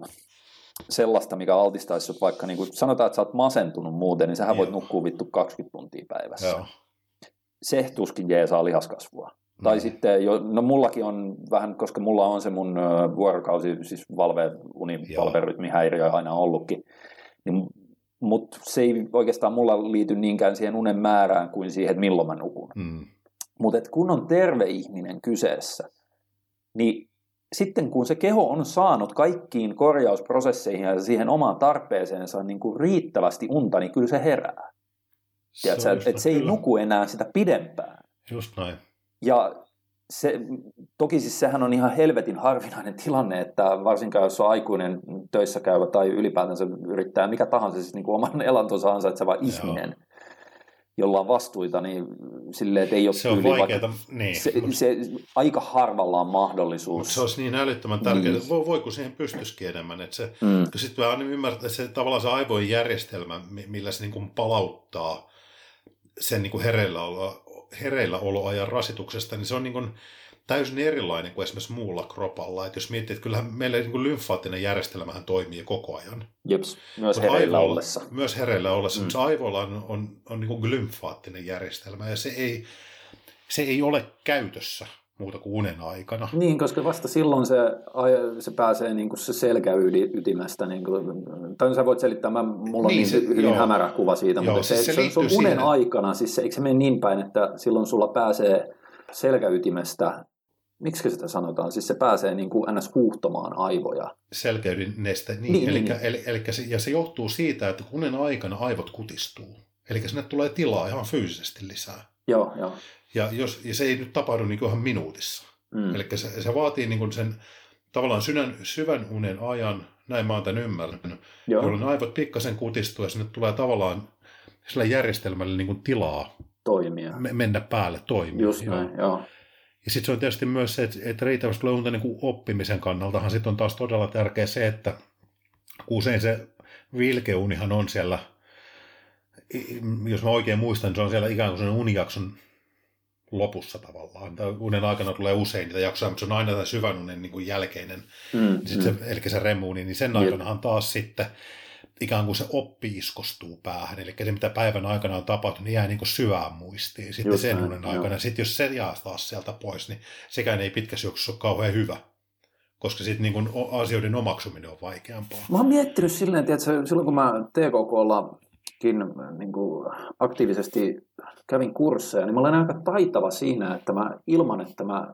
sellaista, mikä altistaisi sut, vaikka niin kuin sanotaan, että sä oot masentunut muuten, niin sähän Joo. voit nukkua vittu kaksikymmentä tuntia päivässä. Joo. Se tuskin jeesaa lihaskasvua. Mm. Tai sitten, jo, no mullakin on vähän, koska mulla on se mun vuorokausi, siis valve, univalverytmihäiriö aina ollutkin, niin, mutta se ei oikeastaan mulla liity niinkään siihen unen määrään kuin siihen, että milloin mä nukun. Mm. Mutta kun on terve ihminen kyseessä, niin sitten kun se keho on saanut kaikkiin korjausprosesseihin ja siihen omaan tarpeeseensa niin kuin riittävästi unta, niin kyllä se herää. Tiedät, se, että se ei kyllä. nuku enää sitä pidempään. Just näin. Ja se, toki siis sehän on ihan helvetin harvinainen tilanne, että varsinkaan jos on aikuinen töissä käyvä tai ylipäätänsä yrittää mikä tahansa, siis niin kuin oman elantonsa ansaitseva ihminen, jolla on vastuita, niin silleen, että ei ole... Se on vaikeata, niin. Se, se aika harvalla on mahdollisuus. Mutta se olisi niin älyttömän tärkeää, että voi, voi kun siihen pystyisikin enemmän. Että se, mm. sitten vähän ymmärtää, että se tavallaan se aivojen järjestelmä, millä se niin kuin palauttaa sen niin kuin hereilläolo, hereilläoloa ja rasituksesta, niin se on niin kuin täysin erilainen kuin esimerkiksi muulla kropalla. Että jos miettii, että kyllähän meillä niin kuin lymfaattinen järjestelmähän toimii koko ajan. Jeps, myös hereillä aivoilla, ollessa. Myös hereillä ollessa, mm. mutta aivoilla on, on, on niin kuin lymfaattinen järjestelmä ja se ei, se ei ole käytössä muuta kuin unen aikana. Niin, koska vasta silloin se, se pääsee niin kuin se selkäytimestä. Niin kuin, tai sä voit selittää, mä, mulla niin, on se, hyvin joo. hämärä kuva siitä, joo, mutta siis se, se, se on unen aikana. Siis se, eikö se mene niin päin, että silloin sulla pääsee selkäytimestä, miksi sitä sanotaan, siis se pääsee niin kuin ns. Huuhtomaan aivoja. Selkäydinestä, niin. niin, eli, niin. Eli, eli, eli se, ja se johtuu siitä, että unen aikana aivot kutistuu. Eli sinne tulee tilaa ihan fyysisesti lisää. Joo, joo. Ja, jos, ja se ei nyt tapahdu niin kuin ihan minuutissa. Mm. Eli se, se vaatii niin kuin sen tavallaan synän, syvän unen ajan, näin mä oon tämän ymmärtänyt, joo, jolloin aivot pikkasen kutistuu ja sinne tulee tavallaan sillä järjestelmällä niin kuin tilaa toimia. Me, mennä päälle toimia. Just näin, joo. joo. Ja sitten se on tietysti myös se, että, että riittävästi unta niin kuin oppimisen kannaltahan sitten on taas todella tärkeä se, että usein se vilkeunihan on siellä, jos mä oikein muistan, niin se on siellä ikään kuin sellainen unijakson lopussa tavallaan. Tämä unen aikana tulee usein niitä jaksoja, mutta se on aina tämän syvän unen niin kuin jälkeinen, mm, sit mm. se, eli se remuuni, niin sen aikanahan taas sitten ikään kuin se oppi iskostuu päähän. Eli se, mitä päivän aikana on tapahtunut, niin jää niin kuin syvään muistiin sitten sen unen aikana. Sitten jos se jää taas sieltä pois, niin sekään ei pitkässä juoksussa ole kauhean hyvä, koska sitten niin asioiden omaksuminen on vaikeampaa. Mä oon miettinyt silleen, että silloin kun mä T K K:lla niin kuin aktiivisesti kävin kursseja, niin mä olen aika taitava siinä, että mä ilman, että mä,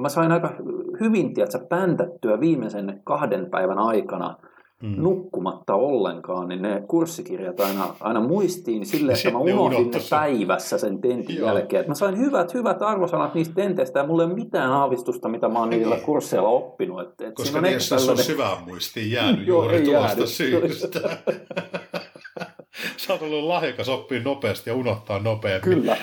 mä sain aika hyvin, tiedätkö, päntättyä viimeisen kahden päivän aikana mm. nukkumatta ollenkaan, niin ne kurssikirjat aina, aina muistiin silleen, että mä unohdin ne päivässä sen tentin Joo. jälkeen. Et mä sain hyvät, hyvät arvosanat niistä tenteistä, ja mulla ei ole mitään aavistusta, mitä mä oon niillä kursseilla oppinut. Et, et koska niissä on tällainen syvään muistiin jäänyt juuri tuosta syystä. Sä oot ollut lahjakas oppii nopeasti ja unohtaa nopeammin. Kyllä.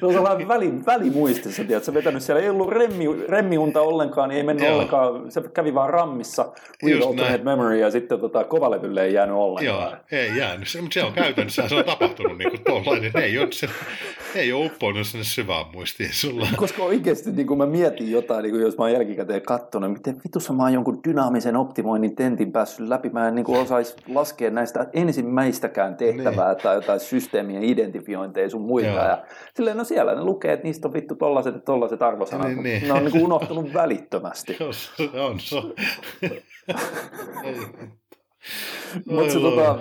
Se on sellainen väli, välimuistissa, tiedät. Sä vetänyt siellä, ei ollut remmi, remmiunta ollenkaan, niin ei mennyt Joo. ollenkaan. Se kävi vaan rammissa, with alternate memory, ja sitten tota, kovalevylle ei jäänyt ollenkaan. Joo, ei jäänyt. Mutta se on käytännössä, se on tapahtunut niin kuin tuollainen. Ei ole, se, ei ole uppoinut sinne syvään muistiin sulla. Koska oikeasti, niin kun mä mietin jotain, niin kun jos mä oon jälkikäteen katsonut, miten vitussa mä oon jonkun dynaamisen optimoinnin tentin päässyt läpi. Mä en niin kuin osais laskea näistä ensimmäistäkään tehtävää niin. tai jotain systeemien identifiointeja sun muita. Ja silleen, no siellä ne lukee, että niistä on vittu tollaset ja tollaset arvosanat. Niin, niin. Ne on niin kuin unohtunut välittömästi. Jos se on. Mutta tota,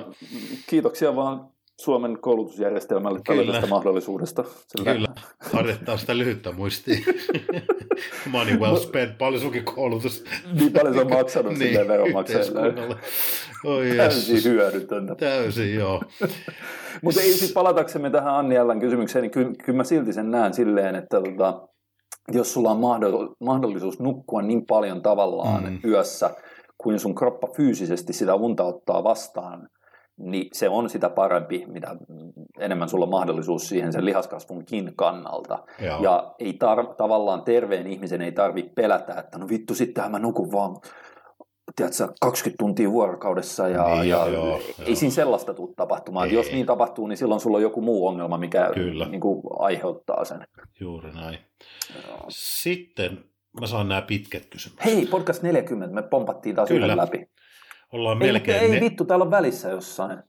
kiitoksia vaan Suomen koulutusjärjestelmälle tällaisesta mahdollisuudesta. Sillä Kyllä, harjoittaa sitä lyhyttä muistia. Money well spent, paljon sunkin koulutus. Niin paljon se on maksanut niin, silleen veronmaksajille. Oh, yes. Täysin hyödytöntä. Täysin, joo. Mutta ei siis palataksemme tähän Anni Älän kysymykseen, niin kyllä ky mä silti sen näen silleen, että tota, jos sulla on mahdollisuus nukkua niin paljon tavallaan mm. yössä, kuin sun kroppa fyysisesti sitä unta ottaa vastaan, niin se on sitä parempi, mitä enemmän sulla on mahdollisuus siihen sen lihaskasvunkin kannalta. Joo. Ja ei tar- tavallaan terveen ihmisen ei tarvitse pelätä, että no vittu, sittenhän mä nukun vaan, tiedätkö, kaksikymmentä tuntia vuorokaudessa ja, niin, ja joo, ei joo. siinä sellaista tule tapahtumaan. Ei. Jos niin tapahtuu, niin silloin sulla on joku muu ongelma, mikä niin kuin aiheuttaa sen. Juuri näin. Joo. Sitten mä saan nämä pitkät kysymykset. Hei, podcast neljäkymmentä, me pompattiin taas Kyllä. yhden läpi. Ollaan ei, melkein ei ne... vittu, täällä on välissä jossain.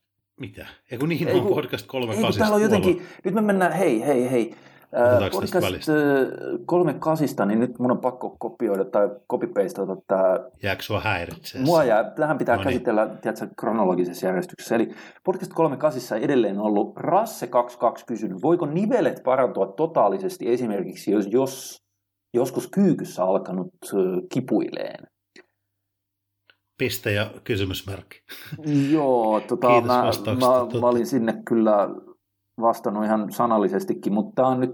Mitä? Eikö niihin ei, on kun, podcast kolmekymmentäkahdeksan? Täällä on jotenkin, puolella. Nyt me mennään, hei, hei, hei. Äh, podcast kolmekymmentäkahdeksan, niin nyt mun on pakko kopioida tai copy-pasteata tämä. Jääkö sua häiritsee? Mua jää, tähän pitää no niin. käsitellä, tiedätkö, kronologisessa järjestyksessä. Eli podcast kolmekymmentäkahdeksan edelleen on ollut Rasse kaksikymmentäkaksi kysynyt, voiko nivelet parantua totaalisesti esimerkiksi, jos, jos joskus kyykyssä alkanut kipuileen? Piste ja kysymysmerkki. Joo, tota, mä, mä, mä olin sinne kyllä vastannut ihan sanallisestikin, mutta tämä on nyt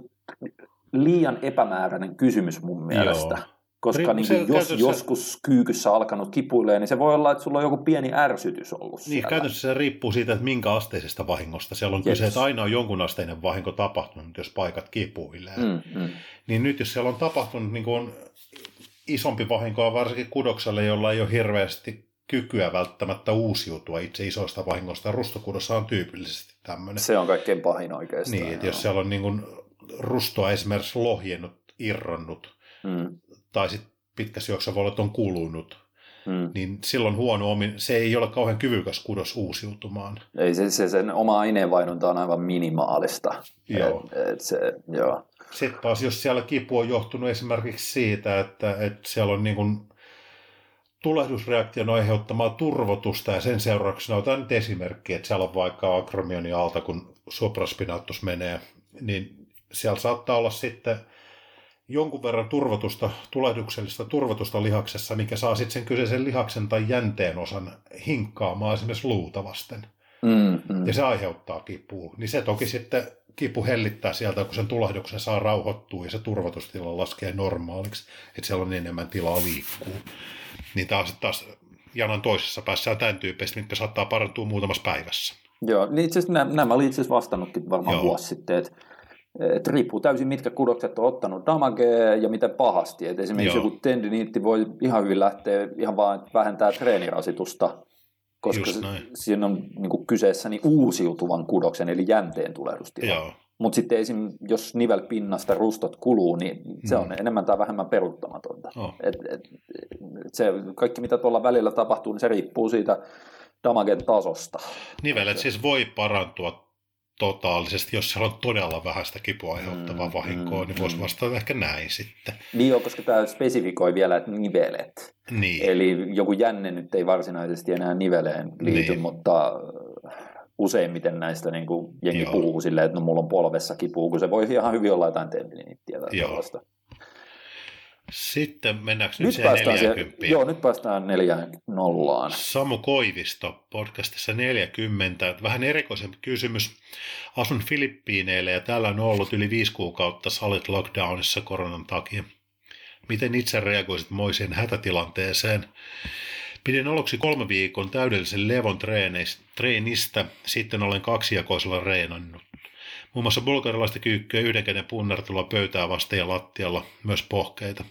liian epämääräinen kysymys mun mielestä. Joo. Koska niin, se, jos se, joskus kyykyssä alkanut kipuilee, niin se voi olla, että sulla on joku pieni ärsytys ollut. Niin, siellä. Käytännössä se riippuu siitä, että minkä asteisesta vahingosta. Siellä on yes. kyse, että aina on jonkun asteinen vahinko tapahtunut, jos paikat kipuilee. Mm, mm. Niin nyt, jos siellä on tapahtunut niin kuin on isompi vahinkoa varsinkin kudokselle, jolla ei ole hirveästi kykyä välttämättä uusiutua itse isoista vahingoista. Rustokudossa on tyypillisesti tämmöinen. Se on kaikkein pahin oikeastaan. Niin, että jos siellä on niin kuin rustoa esimerkiksi lohjennut, irronnut, mm. tai sitten pitkässä juoksussa voi olla, että on kulunut, mm. niin silloin huono omin, se ei ole kauhean kyvykäs kudos uusiutumaan. Ei, se, se sen oma aineenvaihdunta on aivan minimaalista. Joo. Et, et se, joo. Sitten taas, jos siellä kipu on johtunut esimerkiksi siitä, että, että siellä on niin kuin tulehdusreaktion aiheuttamaa turvotusta ja sen seurauksena otan nyt esimerkki, että siellä on vaikka akromionin alta, kun supraspinaattus menee, niin siellä saattaa olla sitten jonkun verran turvotusta, tulehduksellista turvotusta lihaksessa, mikä saa sitten sen kyseisen lihaksen tai jänteen osan hinkkaamaan esimerkiksi luuta vasten. Mm-hmm. Ja se aiheuttaa kipua. Niin se toki sitten kipu hellittää sieltä, kun sen tulahduksen saa rauhoittua ja se turvatustila laskee normaaliksi, että siellä on enemmän tilaa liikkuu. Niin taas, taas janan toisessa päässä on tämän tyyppistä, mitkä saattaa parantua muutamassa päivässä. Joo, niin itse asiassa nämä, nämä oli itse asiassa vastannutkin varmaan Joo. vuosi sitten, että et riippuu täysin, mitkä kudokset on ottanut damagea ja miten pahasti. Et esimerkiksi Joo. joku tendiniitti voi ihan hyvin lähteä ihan vaan vähentää treenirasitusta, koska se, siinä on niin kyseessä niin uusiutuvan kudoksen, eli jänteen tulehdustila. Mutta sitten esim, jos nivelpinnasta rustot kuluu, niin se on mm. enemmän tai vähemmän peruuttamatonta. Oh. Et, et, se, kaikki, mitä tuolla välillä tapahtuu, niin se riippuu siitä damagen tasosta. Nivelet siis voi parantua totaalisesti, jos siellä on todella vähän sitä kipua aiheuttavaa mm, vahinkoa, mm, niin voisi vastata mm. ehkä näin sitten. Niin joo, koska tämä spesifikoi vielä, että nivelet. Niin. Eli joku jänne nyt ei varsinaisesti enää niveleen liity, niin. mutta useimmiten näistä niin kuin jengi joo. puhuu silleen, että no mulla on polvessa kipua, kun se voi ihan hyvin olla jotain tendiniittiä tai tällaista. Sitten mennäänkö nyt, nyt siihen neljäkymmentä? Joo, nyt päästään neljään nollaan. Samu Koivisto, podcastissa neljäkymmentä. Vähän erikoisempi kysymys. Asun Filippiineillä ja täällä on ollut yli viisi kuukautta salit lockdownissa koronan takia. Miten itse reagoisit moiseen hätätilanteeseen? Pidin aluksi kolme viikon täydellisen levon treenistä, sitten olen kaksijakoisella reenannut. Muun muassa bulgarilaista kyykkyä yhden käden punnartelua pöytää vasten ja lattialla, myös pohkeita.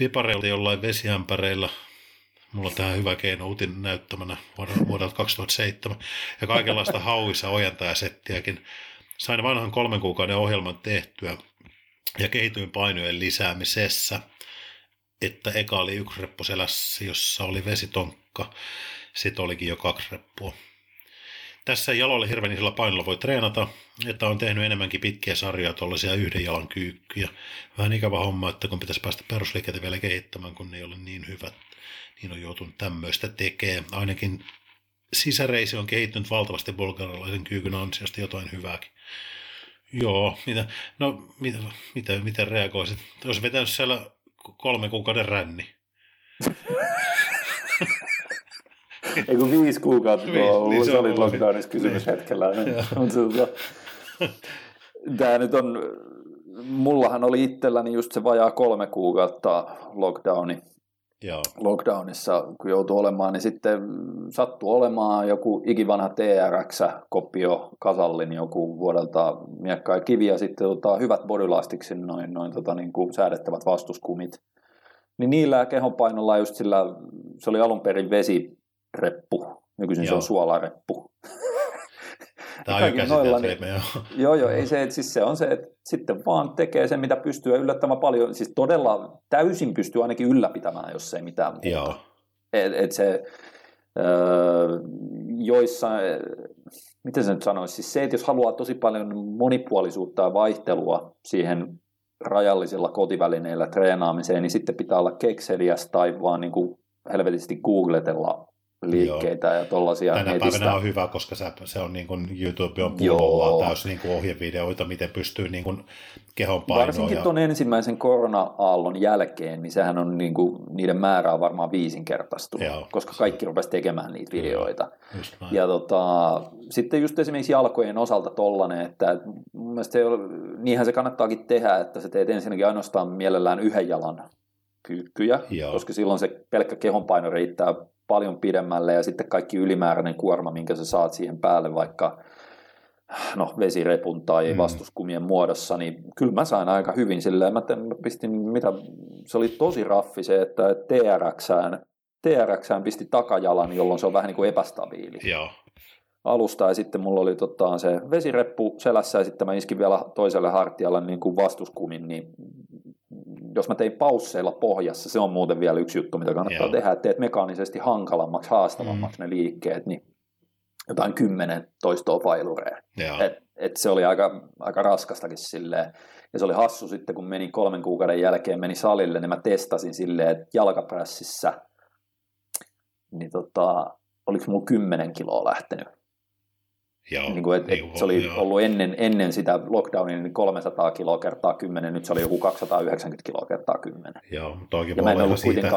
Vipareilta jollain vesiämpäreillä, mulla on tähän hyvä keino utin näyttämänä vuodelta kaksituhattaseitsemän, ja kaikenlaista hauissa ojentajasettiäkin. Sain vanhan kolmen kuukauden ohjelman tehtyä ja kehityin painojen lisäämisessä, että eka oli yksi reppu selässä, jossa oli vesitonkka, sitten olikin jo kaksi reppua. Tässä jaloilla hirveän isolla painolla voi treenata, että on tehnyt enemmänkin pitkiä sarjoja tuollaisia yhden jalan kyykkyjä. Vähän ikävä homma, että kun pitäisi päästä perusliikettä vielä kehittämään, kun ne ei ole niin hyvät, niin on joutunut tämmöistä tekemään. Ainakin sisäreisi on kehittynyt valtavasti bulgarilaisen kyykyn ansiosta jotain hyvääkin. Joo, mitä, no mitä, mitä, miten reagoisit? Olisi vetänyt siellä kolme kuukauden ränni. Eiku viisi kuukautta tuo viis, niin oli lockdownissa kysymys niin. hetkellä. Tämä nyt on, mullahan oli itselläni just se vajaa kolme kuukautta lockdowni. Joo. Lockdownissa, kun joutui olemaan, niin sitten sattui olemaan joku ikivanha T R X-kopio kasallin joku vuodelta miekkaa kivi ja sitten tota, hyvät bodylastiksin noin, noin tota, niin kuin säädettävät vastuskumit. Niin niillä kehonpainolla just sillä, se oli alun perin vesi, reppu. Nykyisin joo. se on suolareppu. Tämä on jo noilla, niin, Joo, joo, ei se, että siis se on se, että sitten vaan tekee sen, mitä pystyy yllättämään paljon. Siis todella täysin pystyy ainakin ylläpitämään, jos ei mitään muuta. Joo. Et, et se öö, joissain, miten se nyt sanoisi, siis se, että jos haluaa tosi paljon monipuolisuutta ja vaihtelua siihen rajallisilla kotivälineillä treenaamiseen, niin sitten pitää olla kekseliäs tai vaan niin kuin helvetisti googletella liikkeitä joo. ja tollaisia netistä. Tänä päivänä on hyvä, koska se on niin kuin YouTube on pullolla täysin niin kuin ohjevideoita, miten pystyy niin kuin kehon painoon. Varsinkin ja tuon ensimmäisen korona-aallon jälkeen, niin sehän on niin kuin, niiden määrä on varmaan viisinkertaistunut, joo. koska kaikki rupesi tekemään niitä videoita. Joo, ja tota, sitten just esimerkiksi jalkojen osalta tollainen, että mun mielestä se ei ole, niinhän se kannattaakin tehdä, että sä teet ensinnäkin ainoastaan mielellään yhden jalan kyykkyjä, joo. koska silloin se pelkkä kehonpaino riittää paljon pidemmälle ja sitten kaikki ylimääräinen kuorma, minkä sä saat siihen päälle vaikka no, vesirepun tai mm. vastuskumien muodossa, niin kyllä mä sain aika hyvin silleen. Mä pistin, mitä, se oli tosi raffi se, että T R X:ään, T R X:ään pisti takajalan, jolloin se on vähän niin kuin epästabiili. Joo. Alusta ja sitten mulla oli tota, se vesireppu selässä ja sitten mä iskin vielä toiselle hartialle niin kuin vastuskumin, niin jos mä tein pausseilla pohjassa, se on muuten vielä yksi juttu, mitä kannattaa Joo. tehdä, että teet mekaanisesti hankalammaksi, haastavammaksi mm. ne liikkeet, niin jotain kymmenen toistoa pailureja. Että et se oli aika, aika raskastakin silleen. Ja se oli hassu sitten, kun menin kolmen kuukauden jälkeen, meni salille, niin mä testasin silleen, että jalkaprässissä, niin tota, oliko mulla kymmenen kiloa lähtenyt? Joo, niin kuin, et, et se oli joo. ollut ennen, ennen sitä lockdownia niin kolmesataa kiloa kertaa kymmenen, nyt se oli joku kaksisataayhdeksänkymmentä kiloa kertaa kymmenen. Joo, mutta oikein voi olla siitä,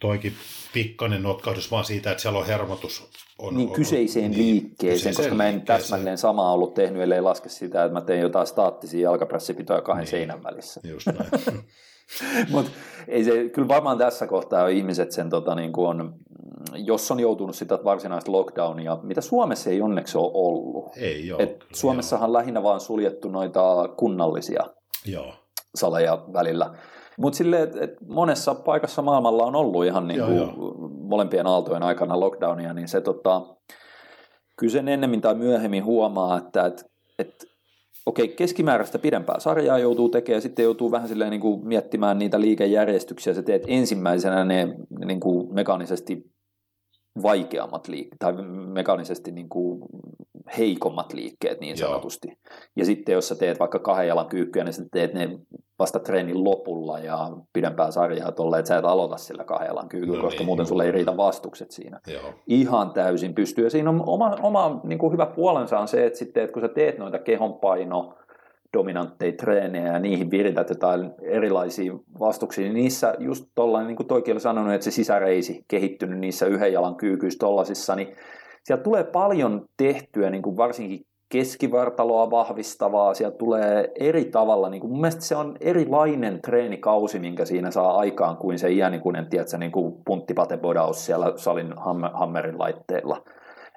toikin pikkainen notkahdus vaan siitä, että siellä on hermotus. On, niin on, kyseiseen liikkeeseen, niin, koska mä en täsmälleen samaa ollut tehnyt, ellei laske sitä, että mä teen jotain staattisia jalkapressipitoja kahden niin, seinän välissä. Just näin. Mut ei se, kyllä varmaan tässä kohtaa ihmiset sen, tota, niin kuin on, jos on joutunut sitä varsinaista lockdownia, mitä Suomessa ei onneksi ole ollut. Ei ole. Et Suomessahan joo. lähinnä vaan suljettu noita kunnallisia joo. saleja välillä. Mutta silleen, että monessa paikassa maailmalla on ollut ihan niin kuin joo, joo. molempien aaltojen aikana lockdownia, niin se tota, kyllä sen ennemmin tai myöhemmin huomaa, että et, et, okei, keskimääräistä pidempää sarjaa joutuu tekemään ja sitten joutuu vähän silleen niin kuin miettimään niitä liikejärjestyksiä. Sä teet ensimmäisenä ne niin kuin mekaanisesti vaikeammat liikkeet tai mekaanisesti niin kuin heikommat liikkeet niin sanotusti. Joo. Ja sitten jos sä teet vaikka kahden jalan kyykkyä, niin sä teet ne vasta treenin lopulla ja pidempää sarjaa tolleen, että sä et aloita sillä kahden jalan kyykyllä, no koska niin, muuten sulle ei riitä vastukset siinä. Joo. Ihan täysin pystyy. Ja siinä on oma, oma niin kuin hyvä puolensa on se, että, sitten, että kun sä teet noita kehonpaino dominantteja treenejä ja niihin virität jotain erilaisia vastuksia, niin niissä just tollainen, niin kuin toikin oli sanonut, että se sisäreisi kehittynyt niissä yhden jalan kyykyissä tollasissa, niin sieltä tulee paljon tehtyä, niin kuin varsinkin keskivartaloa vahvistavaa, sieltä tulee eri tavalla, niin kuin mun mielestä se on erilainen treenikausi, minkä siinä saa aikaan kuin se iänikuinen, tiedätkö, niin kuin punttipatenbodaus siellä salin hammerin laitteilla.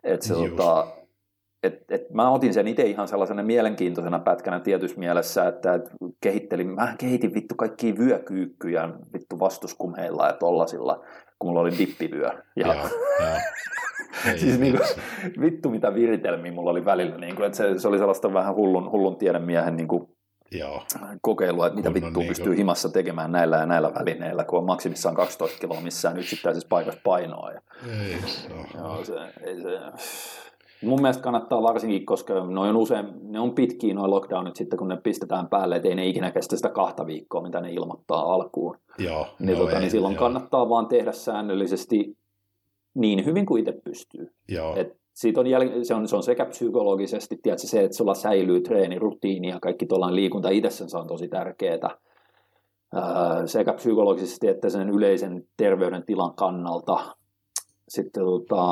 Että se tota... Et, et mä otin sen itse ihan sellaisena mielenkiintoisena pätkänä tietyssä mielessä, että et kehittelin, mä kehitin vittu kaikkia vyökyykkyjä vittu vastuskumeilla ja tollasilla, kun mulla oli dippivyö. Ja, ja, ja. Ei, siis niin kuin, vittu mitä viritelmiä mulla oli välillä, niin kuin, että se, se oli sellaista vähän hullun, hullun tiedemiehen niin kuin kokeilua, että mitä kun vittua niin pystyy kuin... himassa tekemään näillä ja näillä välineillä, kun on maksimissaan kaksitoista kiloa missään yksittäisessä paikassa painoa. Ja... Ei, joo, se, ei se... Mun mielestä kannattaa varsinkin, koska ne on usein, ne on pitkiä nuo lockdownit sitten, kun ne pistetään päälle, ettei ne ikinä kestä sitä kahta viikkoa, mitä ne ilmoittaa alkuun. Joo, niin, no tota, ei, niin silloin joo. kannattaa vaan tehdä säännöllisesti niin hyvin kuin itse pystyy. Joo. Et siitä on jäl... se, on, se on sekä psykologisesti, tiedätkö, se, että sulla säilyy treeni, rutiini ja kaikki tuollainen liikunta itsessään on tosi tärkeää. Öö, sekä psykologisesti että sen yleisen terveydentilan kannalta. Sitten tota...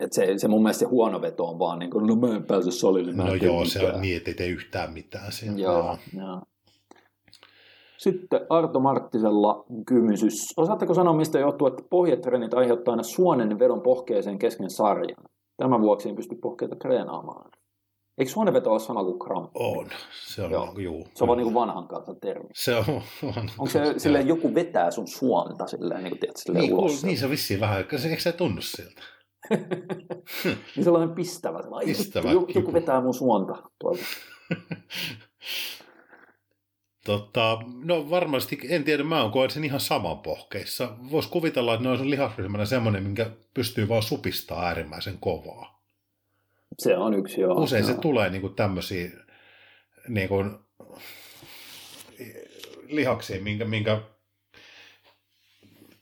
Että se, se mun mielestä se huono veto on vaan niin kuin, no mä en pääse solille. Mä no joo, se on niin, ettei tee yhtään mitään siinä. Joo, joo. Sitten Arto Marttisella kysymys. Osaatteko sanoa, mistä johtuu, että pohjetreenit aiheuttaa aina suonen vedon pohkeeseen kesken sarjan? Tämän vuoksi ei pysty pohkeita treenaamaan. Eikö suonenveto ole sama kuin kramppi? On. Se on, joo. Juu. Se on vaan niin kuin vanhan kansan termi. Se on. on. Onko se silleen, joku vetää sun suonta silleen, niin kuin tiedät, silleen niin, ulos? Niin, se on vissiin vähän, eikö se tunnu siltä? Niin sellainen pistävä, sellainen pistävä joku, joku vetää mun suonta tuolta. Tota, no varmasti, en tiedä, mä oon koen sen ihan saman pohkeissa. Voisi kuvitella, että ne on lihasryhmänä semmoinen, minkä pystyy vaan supistaa äärimmäisen kovaa. Se on yksi, joo. Usein se tulee niinku tämmöisiä niinku, lihaksia, minkä, minkä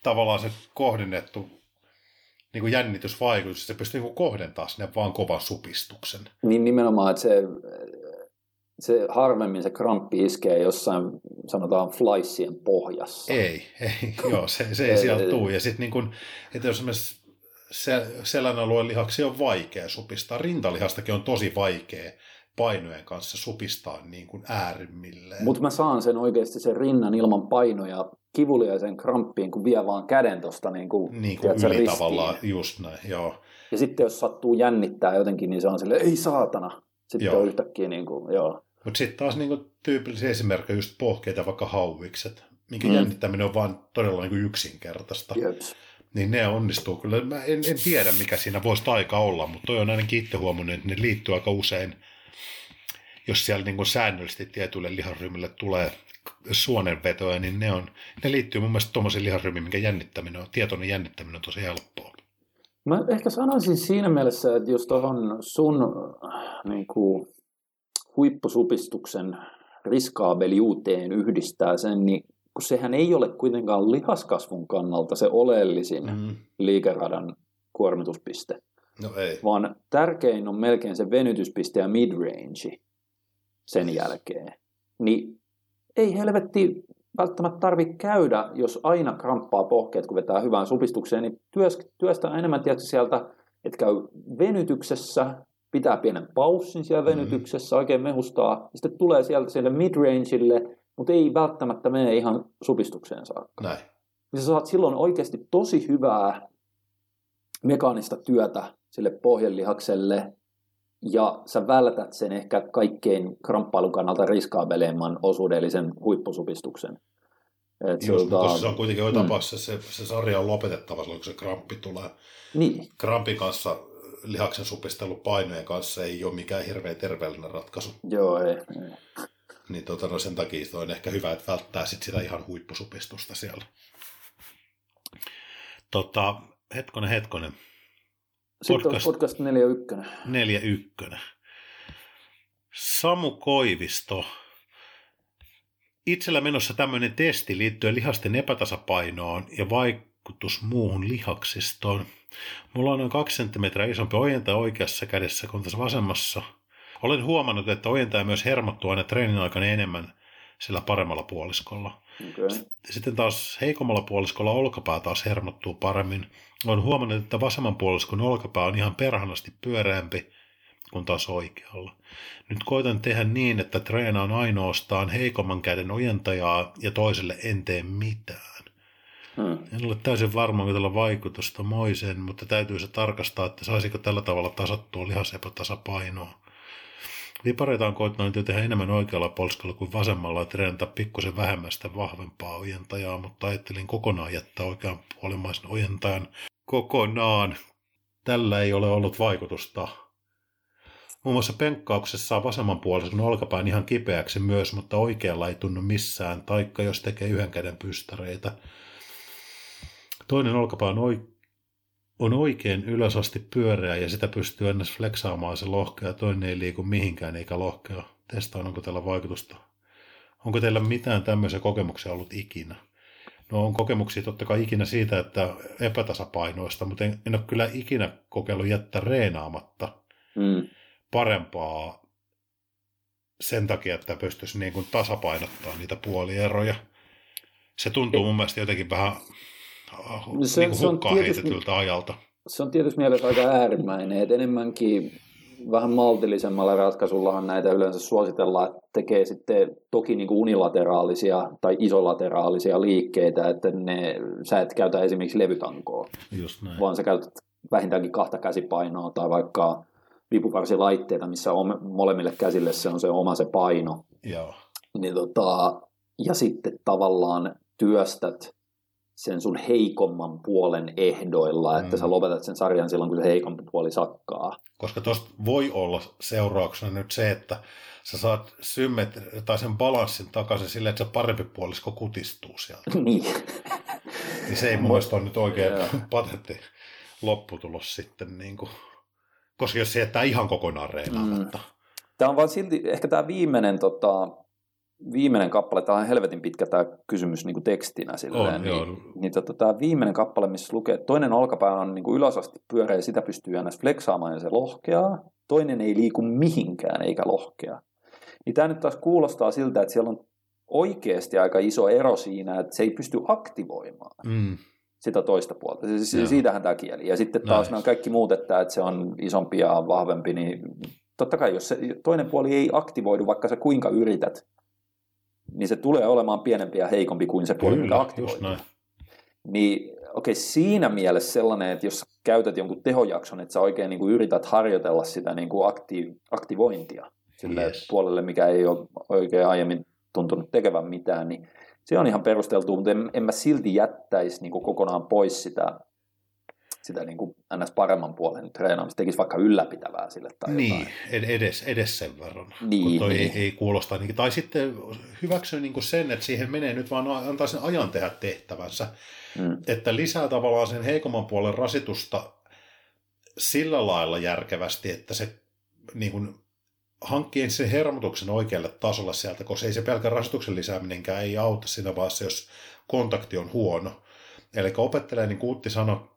tavallaan se kohdennettu niin kuin jännitysvaikutus, että se pystyy niin kohdentamaan sinne vaan kovan supistuksen. Niin nimenomaan, että se, se harvemmin se kramppi iskee jossain, sanotaan, flaissien pohjassa. Ei, ei, joo, se, se ei sieltä tule. Ja sitten niin jos esimerkiksi selän alueen lihaksi on vaikea supistaa, rintalihastakin on tosi vaikea painojen kanssa supistaa niin kuin äärimmilleen. Mutta mä saan sen oikeasti sen rinnan ilman painoja kivuliaisen kramppiin, kun vie vaan käden tuosta niin kuin, niin kuin yli tavallaan, just näin, joo. Ja sitten jos sattuu jännittää jotenkin, niin se on silleen, ei saatana. Sitten joo. on yhtäkkiä niin kuin, joo. Mutta sitten taas niin kuin tyypillisiä esimerkkejä just pohkeita, vaikka hauikset, minkä mm. jännittäminen on vaan todella niin kuin yksinkertaista. Jeps. Niin ne onnistuu kyllä. Mä en, en tiedä, mikä siinä voisi taika olla, mutta toi on ainakin itse huomannut, että ne liittyy aika usein, jos siellä niin kuin säännöllisesti tietyille liharyhmille tulee suonenvetoja, niin ne, on, ne liittyy mun mielestä tuommoisiin liharyhmiin, minkä jännittäminen on, tietoinen jännittäminen on tosi helppoa. Mä ehkä sanoisin siinä mielessä, että jos tuohon sun niin kuin, huippusupistuksen riskaabeliuteen yhdistää sen, niin kun sehän ei ole kuitenkaan lihaskasvun kannalta se oleellisin mm. liikeradan kuormituspiste, no ei. Vaan tärkein on melkein se venytyspiste ja midrange sen jälkeen. Niin ei helvetti, välttämättä tarvitse käydä, jos aina kramppaa pohkeet, kun vetää hyvään supistukseen, niin työstää enemmän tietysti sieltä, että käy venytyksessä, pitää pienen paussin siellä venytyksessä, oikein mehustaa, ja sitten tulee sieltä sille mid-rangeille, mutta ei välttämättä mene ihan supistukseen saakka. Näin. Ja sä saat silloin oikeasti tosi hyvää mekaanista työtä sille pohjelihakselle, ja sä vältät sen ehkä kaikkein kramppailun kannalta riskaabeleimman osuudellisen huippusupistuksen. Et just, mutta tota... se on kuitenkin joitain mm. tapauksessa, se, se sarja on lopetettava silloin, kun se kramppi tulee. Niin. Krampin kanssa, lihaksen supistelu painojen kanssa ei ole mikään hirveän terveellinen ratkaisu. Joo, ei. ei. Niin tota, no sen takia on ehkä hyvä, että välttää sit sitä ihan huippusupistusta siellä. Tota, hetkonen, hetkonen. Sitten podcast neljä yksi. neljä yksi. Samu Koivisto. Itsellä menossa tämmöinen testi liittyen lihasten epätasapainoon ja vaikutus muuhun lihaksistoon. Mulla on noin kaksi senttimetriä isompi ojentaja oikeassa kädessä kuin tässä vasemmassa. Olen huomannut, että ojentaja myös hermottuu aina treenin aikana enemmän sillä paremmalla puoliskolla. Okay. Sitten taas heikommalla puoliskolla olkapää taas hermottuu paremmin. Olen huomannut, että vasemman puoliskon olkapää on ihan perhanasti pyöreämpi kuin taas oikealla. Nyt koitan tehdä niin, että treenaan ainoastaan heikomman käden ojentajaa ja toiselle en tee mitään. Hmm. En ole täysin varma, onko tällä vaikutusta moiseen, mutta täytyy se tarkastaa, että saisiko tällä tavalla tasattua lihasepätasapainoa. Vipareita on koittanut jo tehdä enemmän oikealla polskalla kuin vasemmalla ja treenata pikkusen vähemmän sitä vahvempaa ojentajaa, mutta ajattelin kokonaan jättää oikean puolimaisen ojentajan kokonaan. Tällä ei ole ollut vaikutusta. Muun muassa penkkauksessa saa vasemman puoliskon olkapään ihan kipeäksi myös, mutta oikealla ei tunnu missään, taikka jos tekee yhden käden pystareita. Toinen olkapää on oikein. On oikein ylös asti pyöreä ja sitä pystyy ennäs fleksaamaan se lohkea. Toinen ei liiku mihinkään eikä lohkea. Testaan, onko tällä vaikutusta. Onko teillä mitään tämmöisiä kokemuksia ollut ikinä? No on kokemuksia totta kai ikinä siitä, että epätasapainoista, mutta en, en ole kyllä ikinä kokeillut jättää reenaamatta mm. parempaa sen takia, että pystyisi niin kuin tasapainottaa niitä puolieroja. Se tuntuu mun mielestä jotenkin vähän... No se, niin se, on tietysti, ajalta. Se on tietysti mielessä aika äärimmäinen, että enemmänkin vähän maltillisemmalla ratkaisullahan näitä yleensä suositellaan, että tekee sitten toki niin kuin unilateraalisia tai isolateraalisia liikkeitä, että ne, sä et käytä esimerkiksi levytankoa, just näin. Vaan sä käytät vähintäänkin kahta käsipainoa tai vaikka vipuvarsilaitteita, missä on molemmille käsille se on se oma se paino. Joo. Niin tota, ja sitten tavallaan työstät sen sun heikomman puolen ehdoilla, että mm. sä lopetat sen sarjan silloin, kun se heikompi puoli sakkaa. Koska tuosta voi olla seurauksena nyt se, että sä saat symmetri- tai sen balanssin takaisin silleen, että se parempi puolisko kutistuu sieltä. Niin. Niin se ei mun mielestä ole nyt oikein patentti lopputulos sitten. Niin kuin. Koska jos se jättää ihan kokonaan reinaamatta. Mm. Tämä on vaan silti, ehkä tämä viimeinen... Tota... Viimeinen kappale, tämä on helvetin pitkä tämä kysymys niin kuin tekstinä silleen, on, niin, niin, niin tota, tämä viimeinen kappale, missä lukee, että toinen olkapää on niin kuin ylösasti pyöreä ja sitä pystyy aina fleksaamaan ja se lohkeaa, toinen ei liiku mihinkään eikä lohkea. Niin tämä nyt taas kuulostaa siltä, että siellä on oikeasti aika iso ero siinä, että se ei pysty aktivoimaan mm. sitä toista puolta, siis no. Siitähän tämä kieli. Ja sitten taas nämä kaikki muut, että, että se on isompi ja vahvempi, niin totta kai jos se toinen puoli ei aktivoidu, vaikka sä kuinka yrität, niin se tulee olemaan pienempi ja heikompi kuin se puoli, mikä aktivoituu. Niin okei, okay, siinä mielessä sellainen, että jos käytät jonkun tehojakson, että sä oikein niin kuin yrität harjoitella sitä niin kuin akti- aktivointia sille yes. puolelle, mikä ei ole oikein aiemmin tuntunut tekevän mitään, niin se on ihan perusteltu, mutta en, en mä silti jättäisi niin kuin kokonaan pois sitä, sitä niin kuin ns. Paremman puolen treenaamista, tekisi vaikka ylläpitävää sille tai niin, jotain. Niin, edes, edes sen verran, niin, kun toi niin. ei, ei kuulosta. Tai sitten hyväksy niin kuin sen, että siihen menee nyt vaan antaa sen ajan tehdä tehtävänsä, mm. että lisää tavallaan sen heikomman puolen rasitusta sillä lailla järkevästi, että se niin kuin, hankkii sen hermotuksen oikealle tasolle sieltä, koska ei se pelkä rasituksen lisääminenkään ei auta siinä vaiheessa, jos kontakti on huono. Eli opettelee, niin kuin Utti sanoi,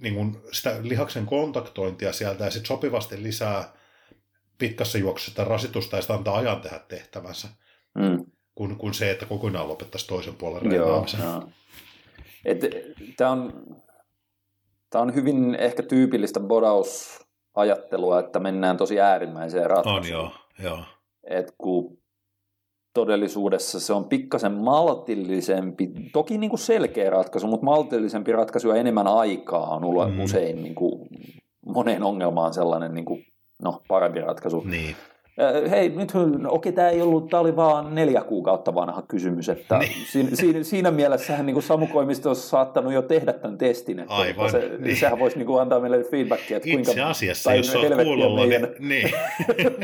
niin kun sitä lihaksen kontaktointia sieltä ja sitten sopivasti lisää pitkässä juoksussa sitä rasitusta ja sitä antaa ajan tehdä tehtävänsä. Mm. kuin, kuin se, että kokonaan lopettaisiin toisen puolen reenaamisen. No. Tämä on, on hyvin ehkä tyypillistä bodausajattelua, että mennään tosi äärimmäiseen ratkaisuun. On joo, joo. Et kun todellisuudessa se on pikkasen maltillisempi, toki niin kuin selkeä ratkaisu, mutta maltillisempi ratkaisu ja enemmän aikaa on mm. usein niin kuin moneen ongelmaan sellainen niin kuin, no, parempi ratkaisu. Niin. Hei, nyt, no, okei, tämä ei ollut, tämä oli vaan neljä kuukautta vanha kysymys, että niin. si, si, siinä mielessähän niin kuin Samu Koivisto olisi saattanut jo tehdä tämän testin, että aivan, se, niin. sehän voisi niin kuin antaa meille feedbackia, että kuinka itse asiassa, jos olet kuulolla, meidän, niin.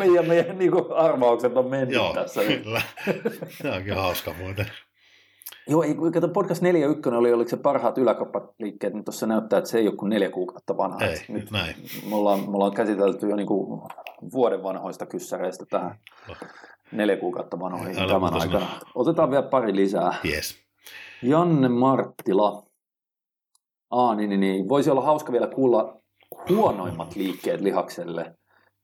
meidän, meidän niin kuin arvaukset on mennyt joo, tässä. Joo, kyllä. Tämä onkin hauska muuten. Joo, ei, kato, podcast neljä piste yksi oli, oliko se parhaat yläkappaliikkeet, mutta tuossa näyttää, että se ei ole kuin neljä kuukautta vanha. Ei, nyt näin. Me ollaan, me ollaan käsitelty jo niin kuin vuoden vanhoista kyssäreistä tähän neljä kuukautta vanhoihin älä tämän aikana. Sinä. Otetaan vielä pari lisää. Yes. Janne Marttila. Ah, niin, niin, niin. Voisi olla hauska vielä kuulla huonoimmat liikkeet lihakselle.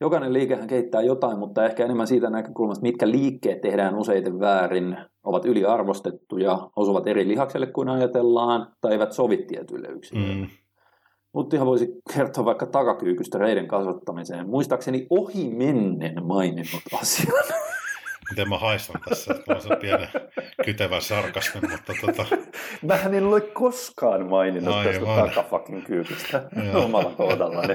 Jokainen liikehän kehittää jotain, mutta ehkä enemmän siitä näkökulmasta, mitkä liikkeet tehdään useiten väärin, ovat yliarvostettuja, osuvat eri lihakselle kuin ajatellaan, tai eivät sovi tietyille yksilöille. Mm. Mutta ihan voisi kertoa vaikka takakyykystä reiden kasvattamiseen. Muistaakseni ohimennen maininnut asian. Miten mä haistan tässä, että on se pienen kytevän sarkasmi, mutta tota... Mähän en ole koskaan maininnut aivan. tästä takafakin kyykystä omalla kohdallani.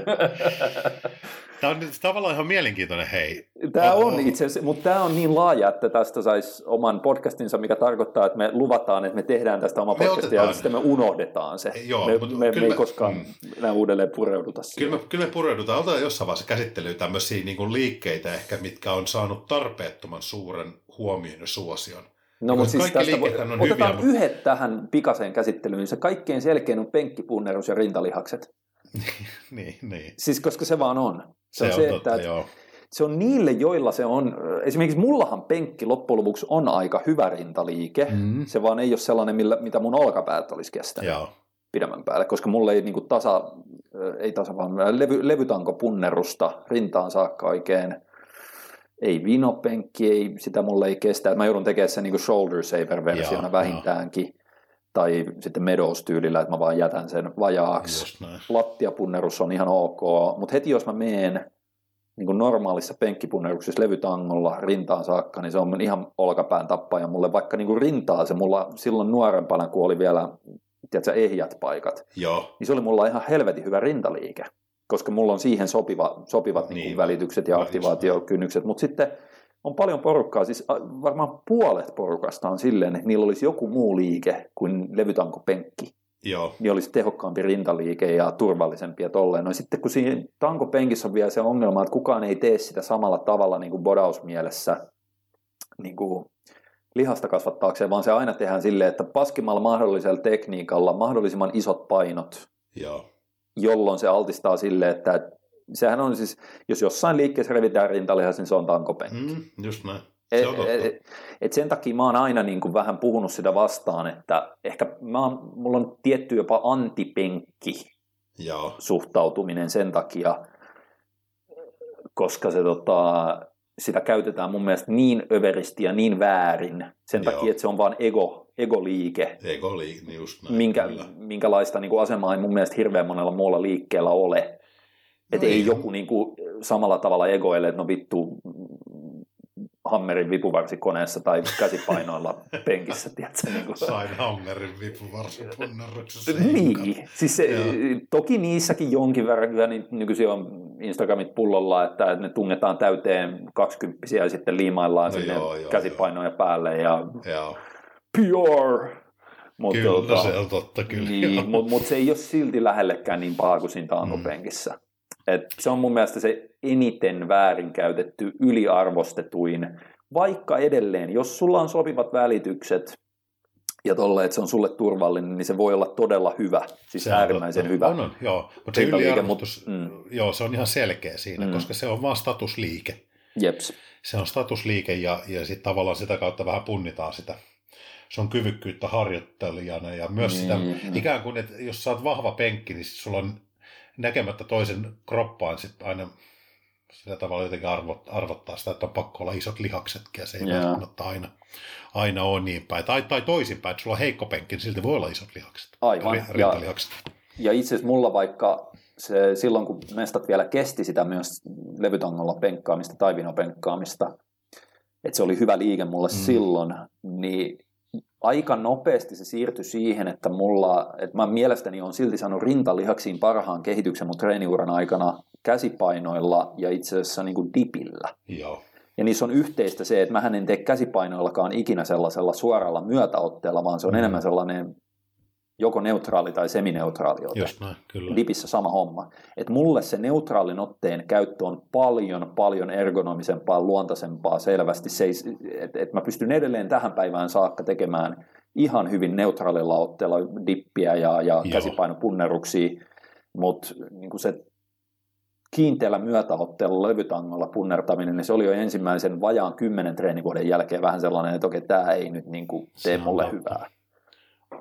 Tämä on tavallaan ihan mielenkiintoinen, hei. Tämä on itse asiassa, mutta tämä on niin laaja, että tästä saisi oman podcastinsa, mikä tarkoittaa, että me luvataan, että me tehdään tästä oma podcastia, ja sitten me unohdetaan se. Joo, me me, me ei koskaan mm. enää uudelleen pureuduta siihen. Kyllä me, kyllä me pureudutaan. Otetaan jossain vaiheessa käsittelyyn tämmöisiä niin kuin liikkeitä ehkä, mitkä on saanut tarpeettoman suuren huomion ja suosion. No, mutta siis tästä voi, on otetaan hyviä, yhdet mutta... tähän pikaseen käsittelyyn. Se kaikkein selkein on penkkipunnerus ja rintalihakset. niin, niin. Siis koska se vaan on. Se, se, on, se, totta, että, se on niille, joilla se on, esimerkiksi mullahan penkki loppujen lopuksi on aika hyvä rintaliike, mm. se vaan ei ole sellainen, millä, mitä mun olkapäät olisi kestänyt joo. pidemmän päälle, koska mulla ei niin kuin tasa, ei tasa vaan levy, levytankopunnerusta rintaan saakka oikein, ei vinopenkki, ei, sitä mulla ei kestä, mä joudun tekemään sen niin kuin shoulder saver-versiona vähintäänkin. Joo. Tai sitten Meadows-tyylillä, että mä vaan jätän sen vajaaksi. Lattiapunnerus on ihan ok, mutta heti jos mä meen niin kuin normaalissa penkkipunneruksessa levytangolla rintaan saakka, niin se on ihan olkapään tappaja mulle, vaikka niin kuin rintaa se mulla silloin nuorempana, kun oli vielä tiedätkö, ehjät paikat, joo. niin se oli mulla ihan helvetin hyvä rintaliike, koska mulla on siihen sopiva, sopivat niin, niin kuin välitykset ja aktivaatiokynnykset, mutta sitten on paljon porukkaa, siis varmaan puolet porukasta on silleen, että niillä olisi joku muu liike kuin levytankopenkki. Joo. Niin olisi tehokkaampi rintaliike ja turvallisempi ja tolleen. No sitten kun siinä tankopenkissä on vielä se ongelma, että kukaan ei tee sitä samalla tavalla niin kuin bodausmielessä niin kuin lihasta kasvattaakseen, vaan se aina tehdään silleen, että paskimalla mahdollisella tekniikalla mahdollisimman isot painot, joo. jolloin se altistaa silleen, että sehän on siis, jos jossain liikkeessä revitään rintalihas, niin se on tankopenkki. Mm, just näin. Se on totta. Et, et, et sen takia mä oon aina niin kuin vähän puhunut sitä vastaan, että ehkä mä oon, mulla on tietty jopa antipenkki joo. suhtautuminen sen takia, koska se, tota, sitä käytetään mun mielestä niin överisti ja niin väärin sen joo. takia, että se on vaan ego. Egoliike, Egoliike just näin, minkä, minkälaista niin kuin asemaa ei mun mielestä hirveän monella muulla liikkeellä ole. Että no ei joku niin kuin samalla tavalla egoille, että no vittu hammerin vipuvarsikoneessa tai käsipainoilla penkissä, tiedätkö? Niin kuin... Sain hammerin vipuvarsipunnerruksessa. Niin, siis se, toki niissäkin jonkin verran, niin nykyisin on Instagramit pullolla, että ne tungetaan täyteen kaksikymppisiä ja sitten liimaillaan no sinne joo, joo, käsipainoja joo. päälle ja joo. pure. Mut kyllä tuota, se on totta, kyllä. Niin, mutta mut se ei ole silti lähellekään niin paha kuin siinä taankopenkissä. Mm. Et se on mun mielestä se eniten väärinkäytetty, yliarvostetuin, vaikka edelleen, jos sulla on sopivat välitykset ja tolle, että se on sulle turvallinen, niin se voi olla todella hyvä, siis se äärimmäisen on, hyvä. On, on, joo, mutta se yliarvostus, mm. joo, se on ihan selkeä siinä, mm. koska se on vaan statusliike. Jeps. Se on statusliike ja, ja sitten tavallaan sitä kautta vähän punnitaan sitä. Se on kyvykkyyttä harjoittelijana ja myös sitä, mm. ikään kuin, että jos sä oot vahva penkki, niin sulla on näkemättä toisen kroppaan sit aina sillä tavalla jotenkin arvot, arvottaa sitä, että on pakko olla isot lihaksetkin, ja se ei yeah. välttämättä aina, aina ole niin päin. Tai, tai toisinpäin, että sulla on heikko penkki, niin silti voi olla isot lihakset. Aivan. Rintalihakset. Ja, ja itse asiassa mulla vaikka se, silloin, kun mestat vielä kesti sitä myös levytangolla penkkaamista tai vinopenkkaamista, että se oli hyvä liike mulle mm. silloin, niin aika nopeasti se siirtyi siihen, että mulla, että mä mielestäni on silti saanut rintalihaksiin parhaan kehityksen mun treeniuran aikana käsipainoilla ja itse asiassa niin kuin dipillä. Joo. Ja niissä on yhteistä se, että mähän en tee käsipainoillakaan ikinä sellaisella suoralla myötäotteella, vaan se on mm. enemmän sellainen joko neutraali tai semineutraali ote. Just näin, kyllä. Dipissä sama homma. Että mulle se neutraalin otteen käyttö on paljon, paljon ergonomisempaa, luontaisempaa selvästi. Että et mä pystyn edelleen tähän päivään saakka tekemään ihan hyvin neutraalilla otteella dippiä ja, ja käsipainopunneruksia, mutta niin se kiinteällä myötäotteella levytangolla punnertaminen, niin se oli jo ensimmäisen vajaan kymmenen treenivuoden jälkeen vähän sellainen, että okei, tämä ei nyt niin kuin tee mulle totta. hyvää.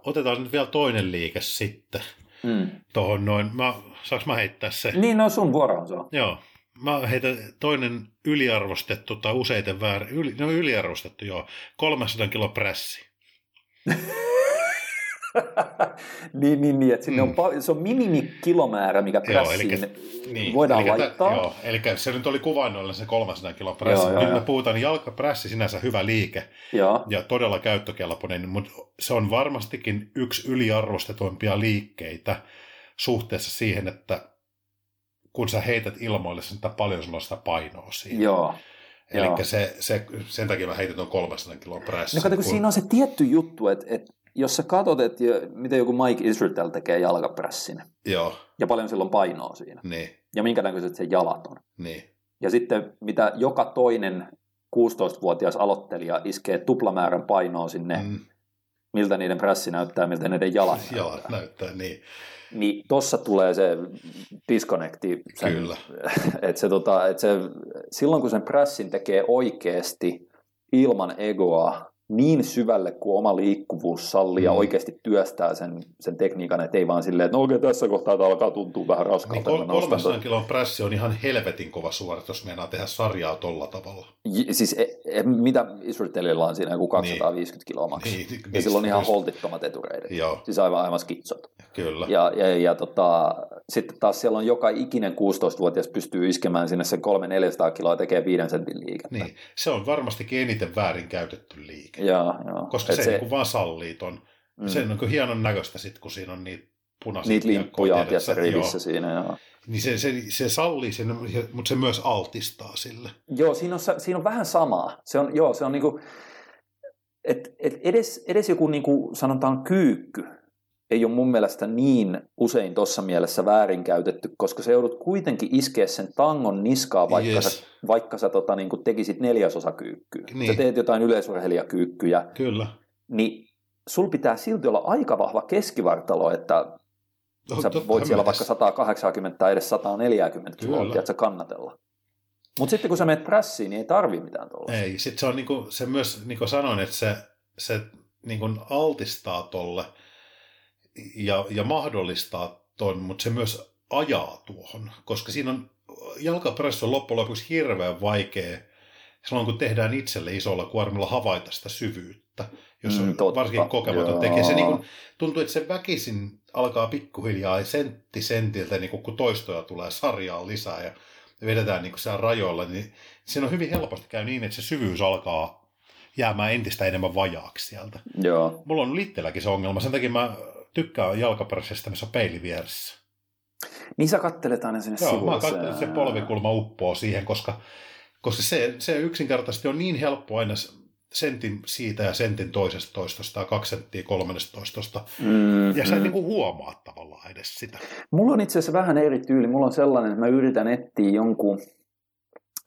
Otetaan nyt vielä toinen liike sitten mm. tuohon noin. Mä, saanko mä heittää se? Niin, no sun vuoroon se on. Joo. Mä heitän toinen yliarvostettu tai useiten väärin. Yli, no yliarvostettu, joo. kolmesataa kilo prässi. niin, niin, niin. Että sinne mm. on, se on minimikilomäärä, mikä prässiin joo, eli, niin, voidaan eli laittaa. T- joo, eli se nyt oli kuvainnoilla se kolmesataa kilo prässi. Joo, nyt joo, me puhutaan, niin jalkaprässi sinänsä hyvä liike joo. ja todella käyttökelpoinen, mutta se on varmastikin yksi yliarvostetuimpia liikkeitä suhteessa siihen, että kun sä heität ilmoille, että paljon sulla on sitä painoa siinä. Joo. Eli se, se, sen takia mä heitetään kolmesataa kilo prässi. No kato, kun siinä on se tietty juttu, että et jos sä katsot, että miten joku Mike Israetel tekee jalkaprässin, joo. ja paljon sillä on painoa siinä, niin. ja minkä näköiset se jalat on. Niin. Ja sitten mitä joka toinen kuusitoistavuotias aloittelija iskee tuplamäärän painoa sinne, mm. miltä niiden prässi näyttää, miltä niiden jalat näyttää. Jalat näyttää, niin. Niin tossa tulee se disconnecti. Sen, kyllä. Että se, tota, et se, silloin kun sen prässin tekee oikeasti ilman egoa, niin syvälle, kuin oma liikkuvuus sallii ja mm. oikeasti työstää sen, sen tekniikan, että ei vaan silleen, että no oikein tässä kohtaa alkaa tuntua vähän raskalta. Niin kolmesataa kilon prässi on ihan helvetin kova suoritus, jos meinaa tehdä sarjaa tolla tavalla. J- siis e- e- mitä Israelilla on siinä joku kaksisataaviisikymmentä niin. kiloa maksaa. Niin, ja sillä on ihan just holtittomat etureidet. Joo. Siis aivan aivan skitsot. Kyllä. Ja, ja, ja tota, sitten taas siellä on joka ikinen kuusitoistavuotias pystyy iskemään sinne sen kolme neljäsataa kiloa ja tekee viiden sentin liikettä. Niin. Se on varmastikin eniten väärin käytetty liike. Jaa, jaa. Koska et se, se niin kuin vaan sallii ton. Mm. Se on hienon näköistä sitten, kun siinä on niitä punaisia. Niitä limppuja tietysti rivissä siinä, joo. Niin se, se, se sallii sen, mutta se myös altistaa sille. Joo, siinä on, siinä on vähän samaa. Se on, joo, se on niinku, että et edes, edes joku niinku, sanotaan kyykky ei ole mun mielestä niin usein tuossa mielessä väärinkäytetty, koska se joudut kuitenkin iskeä sen tangon niskaa, vaikka yes. sä, vaikka sä tota, niin kun tekisit neljäsosakyykkyä. Niin. Sä teet jotain yleisurheilijakyykkyjä. Kyllä. Niin sul pitää silti olla aika vahva keskivartalo, että no, sä voit siellä vaikka sata kahdeksankymmentä tai edes sata neljäkymmentä kiloa, että sä kannatella. Mutta sitten kun sä menet prässiin, niin ei tarvii mitään tuolla. Ei, sitten se on niin kuin, se myös, niin kuin sanoin, että se, se niin kuin altistaa tolle, Ja, ja mahdollistaa ton, mutta se myös ajaa tuohon, koska siinä on, jalkaprässi on loppujen lopuksi hirveän vaikea, silloin kun tehdään itselle isolla kuormilla havaita sitä syvyyttä, jos on totta, varsinkin kokematon tekee. Se niin kuin, tuntuu, että se väkisin alkaa pikkuhiljaa sentti sentiltä, niin kun toistoja tulee sarjaa lisää ja vedetään niin siellä rajoilla, niin siinä on hyvin helposti käy niin, että se syvyys alkaa jäämään entistä enemmän vajaaksi sieltä. Joo. Mulla on itselläkin se ongelma, sen takia mä tykkää jalkaprässistä, missä on peili vieressä. Niin sä kattelet aina sinne sivuun. Joo, mä kattelen, että se polvikulma uppoo siihen, koska, koska se, se yksinkertaisesti on niin helppo aina sentin siitä ja sentin toisesta toistosta ja kaksi senttiä kolmannesta toistosta. Mm-hmm. Ja sä et niin kuin huomaa tavallaan edes sitä. Mulla on itse asiassa vähän eri tyyli. Mulla on sellainen, että mä yritän etsiä jonkun,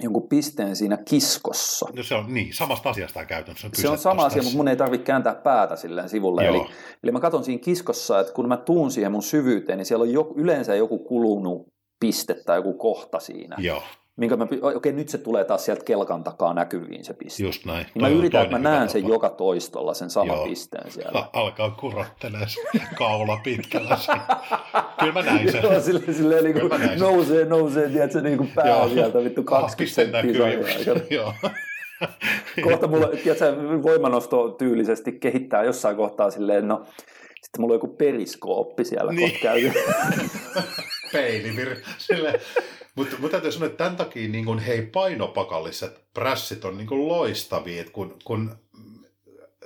jonkun pisteen siinä kiskossa. No se on niin, samasta asiasta käytännössä. Se on sama asia, mutta mun ei tarvitse kääntää päätä silleen sivulle. Eli, eli mä katson siinä kiskossa, että kun mä tuun siihen mun syvyyteen, niin siellä on jo, yleensä joku kulunut piste tai joku kohta siinä. Joo. Minkä mä, okei, okay, nyt se tulee taas sieltä kelkan takaa näkyviin se piste. Just näin. Niin mä yritän, että mä näen sen joka toistolla, sen saman pisteen siellä. Alkaa kurottelemaan kaula pitkällä. Kyllä mä näin sen. Joo, silleen, silleen niin kuin nousee, nousee, tiedätkö, niin kuin pää sieltä vittu kaksikymmentä senttiä. Kohta mulla, tiedätkö, voimanosto tyylisesti kehittää jossain kohtaa silleen, no, sitten mulla on joku periskooppi siellä, niin. Kohta käy. Peilivir, silleen. Mutta mut täytyy sanoa, että tämän takia niin kun, hei, painopakalliset prässit on niin kun loistavia, että kun, kun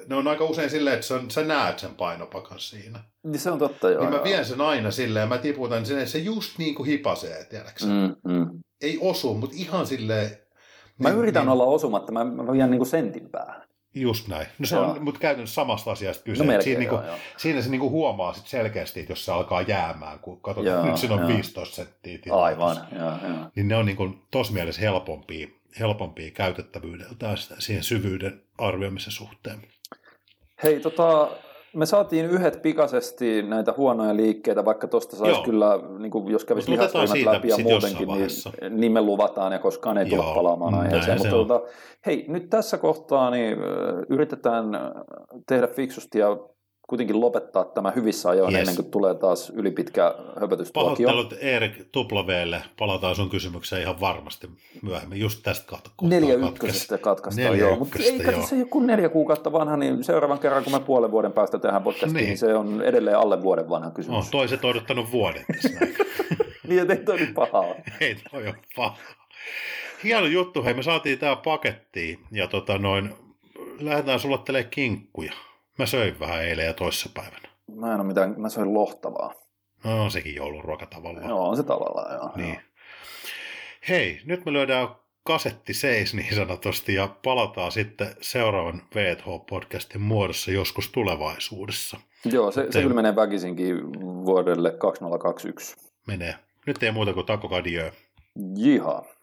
ne on aika usein silleen, että on, sä näet sen painopakan siinä. Niin se on totta, joo. Niin mä vien sen aina silleen, mä tiputan sen, että se just niin kuin hipasee, tiedäksä. Mm, mm. Ei osu, mutta ihan silleen... Mä niin, yritän niin, olla osumatta, mä, mä vien niin kuin sentin päähän. Just näin. No se on, mutta käytännössä samasta asiasta kyse. No melkein, siinä, joo, niinku, joo. Siinä se niinku huomaa sit selkeästi, että jos se alkaa jäämään, kun katsotaan, nyt siinä on joo. viisitoista senttiä. Aivan, joo, joo. Niin ne on niinku tossa mielessä helpompia, helpompia käytettävyydeltään siihen syvyyden arvioimisen suhteen. Hei, tota, me saatiin yhdet pikaisesti näitä huonoja liikkeitä, vaikka tosta saisi joo. kyllä, niinku, jos kävisi mut lihasvoimat läpi ja muutenkin, niin, niin me luvataan ja koskaan ei joo, tule palaamaan aiheeseen. Mutta tuota, hei, nyt tässä kohtaa niin yritetään tehdä fiksusti ja kuitenkin lopettaa tämä hyvissä ajoin yes. ennen kuin tulee taas ylipitkä höpötystuokio. Pahoittelut Erik Tuplaveelle, palataan sun kysymykseen ihan varmasti myöhemmin, just tästä kohtaa neljä ykkösestä katkaistaan, neljä joo, mutta ei katso se joku neljä kuukautta vanha, niin seuraavan kerran kun me puolen vuoden päästä tehdään podcastiin, niin. niin se on edelleen alle vuoden vanha kysymys. On toiset odottanut vuoden tässä näin. Niin, ettei toi nyt pahaa. Ei toi ole pahaa. Hieno juttu, hei me saatiin tää pakettiin ja tota noin, lähdetään sulattelemaan kinkkuja. Mä söin vähän eilen ja toissapäivänä. Mä en oo mitään, mä söin lohtavaa. No on sekin jouluruoka tavallaan. Joo, on se tavallaan, joo. Niin. Joo. Hei, nyt me löydään kasetti seis niin sanotusti ja palataan sitten seuraavan V T H-podcastin muodossa joskus tulevaisuudessa. Joo, se, Te... se kyllä menee väkisinkin vuodelle kaksituhattakaksikymmentäyksi. Menee. Nyt ei muuta kuin takokadioon. Jihaa.